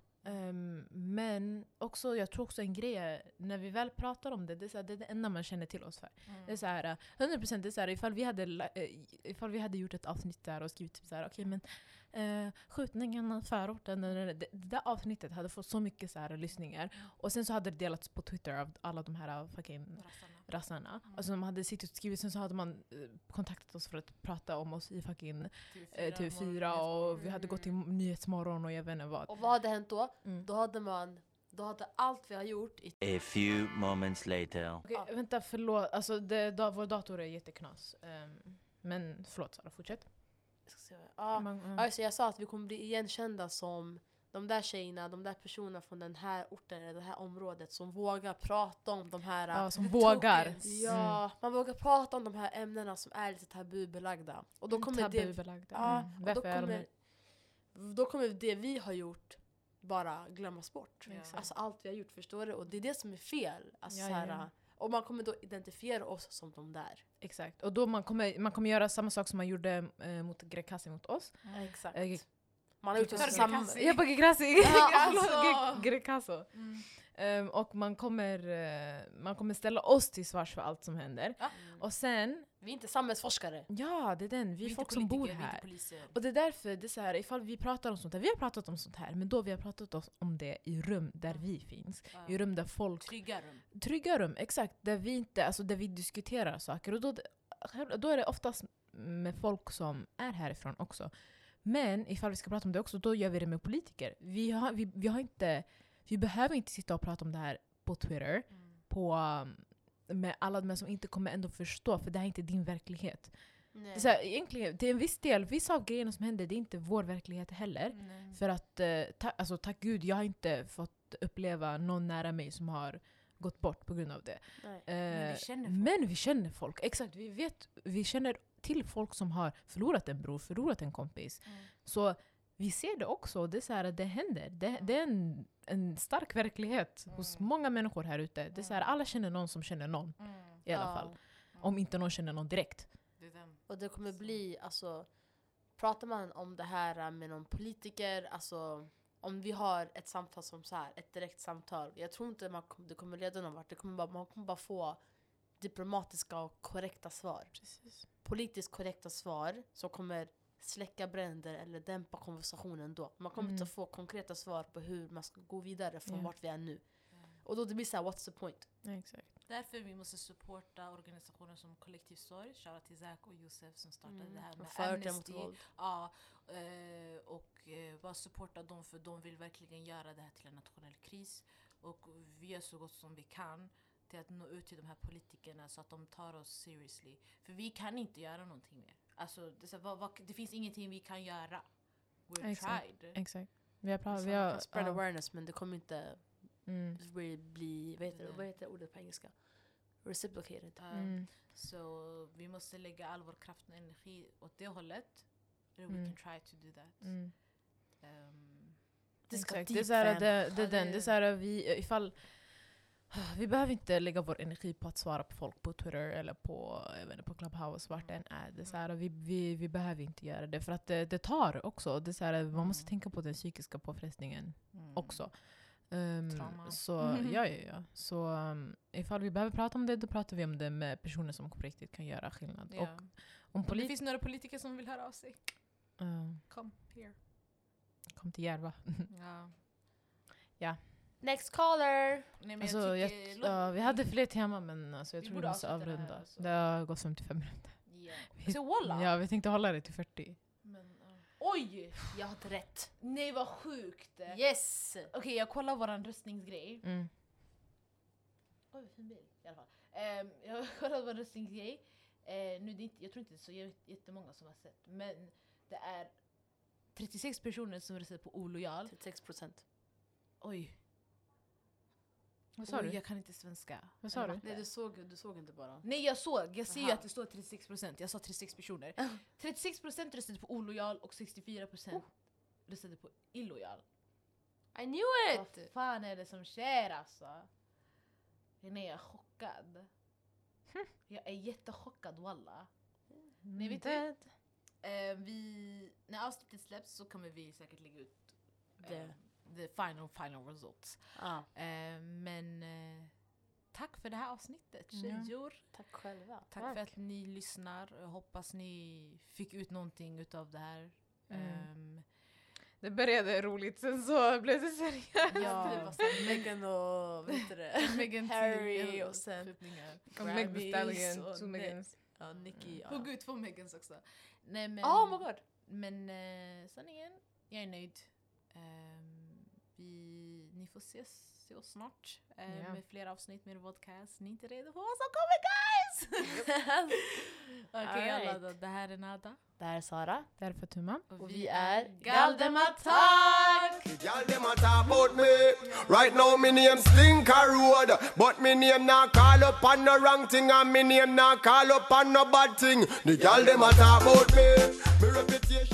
Men också, jag tror också en grej när vi väl pratar om det, det är, så här, det är det enda man känner till oss för. Det är så här, 100% det är så här, ifall vi hade gjort ett avsnitt där och skrivit typ så här, okej, men skjutningarna, förorten, det där avsnittet hade fått så mycket så här lyssningar, och sen så hade det delats på Twitter av alla de här fucking rassarna. Alltså de hade suttit och skrivit, sen så hade man kontaktat oss för att prata om oss i fucking TV4 och vi hade gått till Nyhetsmorgon och jag vet inte vad. Och vad hade hänt då? Då hade allt vi har gjort a few moments later. Okej, vänta, förlåt. Alltså vår dator är jätteknas. Men förlåt Sara, fortsätt. Alltså jag sa att vi kommer bli igenkända som de där tjejerna, de där personerna från den här orten eller det här området som vågar prata om de här... Ja, som vågar. Ja, man vågar prata om de här ämnena som är lite tabubelagda. Och då kommer tabubelagda. Då kommer det vi har gjort bara glömmas bort. Ja. Alltså allt vi har gjort, förstår du? Och det är det som är fel. Alltså såhär... Och man kommer då identifiera oss som de där. Exakt. Och då man kommer göra samma sak som man gjorde mot Grekassi mot oss. Mm. Exakt. Man har gjort samma... Jag bara Grekassi. Grekasso. Och man kommer ställa oss till svars för allt som händer. Mm. Och sen... Vi är inte samhällsforskare. Ja, det är den. Vi är folk som bor här. Och det är därför det är så här, ifall vi pratar om sånt här. Vi har pratat om sånt här, men då vi har pratat om det i rum där vi finns. I rum där folk... Trygga rum, exakt. Där vi inte, alltså där vi diskuterar saker. Och då är det oftast med folk som är härifrån också. Men ifall vi ska prata om det också, då gör vi det med politiker. Vi behöver inte sitta och prata om det här på Twitter. Med alla de som inte kommer ändå förstå, för det här är inte din verklighet. Det är så här, egentligen, det är en viss del, vissa av grejerna som händer, det är inte vår verklighet heller. Nej. För att, tack Gud, jag har inte fått uppleva någon nära mig som har gått bort på grund av det. Men vi känner folk. Exakt, vi känner till folk som har förlorat en bror, förlorat en kompis. Så vi ser det också, det är så här, det händer. Det är en stark verklighet hos många människor här ute. Det är så här, alla känner någon som känner någon i alla fall. Om inte någon känner någon direkt. Och det kommer bli, alltså, pratar man om det här med någon politiker, alltså, om vi har ett samtal som så här, ett direkt samtal, jag tror inte det kommer leda någon vart. Man kommer bara få diplomatiska och korrekta svar. Precis. Politiskt korrekta svar som kommer släcka bränder eller dämpa konversationen då. Man kommer inte att få konkreta svar på hur man ska gå vidare från vart vi är nu. Och då det blir så här, what's the point? Ja, exakt. Därför vi måste supporta organisationer som Kollektiv Sorg, shoutout till Zach och Josef som startade det här med Amnesty. Och bara supporta dem, för de vill verkligen göra det här till en nationell kris. Och vi gör så gott som vi kan till att nå ut till de här politikerna så att de tar oss seriously. För vi kan inte göra någonting mer. Alltså, det finns ingenting vi kan göra. We're tried. Exakt. Vi har spread awareness, men det kommer inte bli, vad heter ordet på engelska? Reciprocated. Så vi måste lägga all vår kraft och energi åt det hållet. We can try to do that. Vi behöver inte lägga vår energi på att svara på folk på Twitter eller på Clubhouse, vart den är. Det är så här, vi behöver inte göra det, för att det tar också. Det är så här, man måste tänka på den psykiska påfrestningen också. Så ifall vi behöver prata om det, då pratar vi om det med personer som på riktigt kan göra skillnad. Yeah. Och om det finns några politiker som vill höra av sig. Kom till Järva. Ja. Next caller! Nej, alltså, vi hade fler tema, men alltså, jag tror vi måste avrunda. Det har gått 55 minuter. Yeah. Vi tänkte hålla det till 40. Oj! Jag har rätt. Nej, vad sjukt. Yes! Okej, jag kollar våran röstningsgrej. Oj, fin bild i alla fall. Jag kollar våran röstningsgrej. Jag tror inte det är så jättemånga som har sett. Men det är 36 personer som röstar på olojal. 36%. Oj. Vad sa du? Jag kan inte svenska. Vad sa du? Nej, du såg inte bara. Nej, jag såg. Jag ser ju att det står 36%. Jag sa 36 personer. 36% röstade på olojal och 64% röstade på illojal. I knew it! Vad fan är det som sker alltså? Nej, jag är chockad. Jag är jättechockad, walla. Ni vet ju. När avsnittet släpps så kommer vi säkert lägga ut the final results. Tack för det här avsnittet, tjejor. Mm. Tack själva. Tack för att ni lyssnar. Jag hoppas ni fick ut någonting utav det här. Det började roligt, sen så blev det seriöst. Ja, det var så Meghan och Megan Harry och sen Megan Thee Stallion, two Megans. Ja, Nicki. Ja. Och gud, två Megans också. Nej, men, oh my god. Men sanningen, jag är nöjd. Ni får se oss snart med fler avsnitt med podcast. Ni är inte redo för vad som kommer, guys! Okej, alla då. Det här är Nada. Det här är Sara. Det här är Fatuma. Och vi är Galdem attack! Galdem attack about me. Right now my name Slinker Road. But my name not call up on the wrong thing. And my name not call up on the bad thing. The Galdem attack about me. My reputation.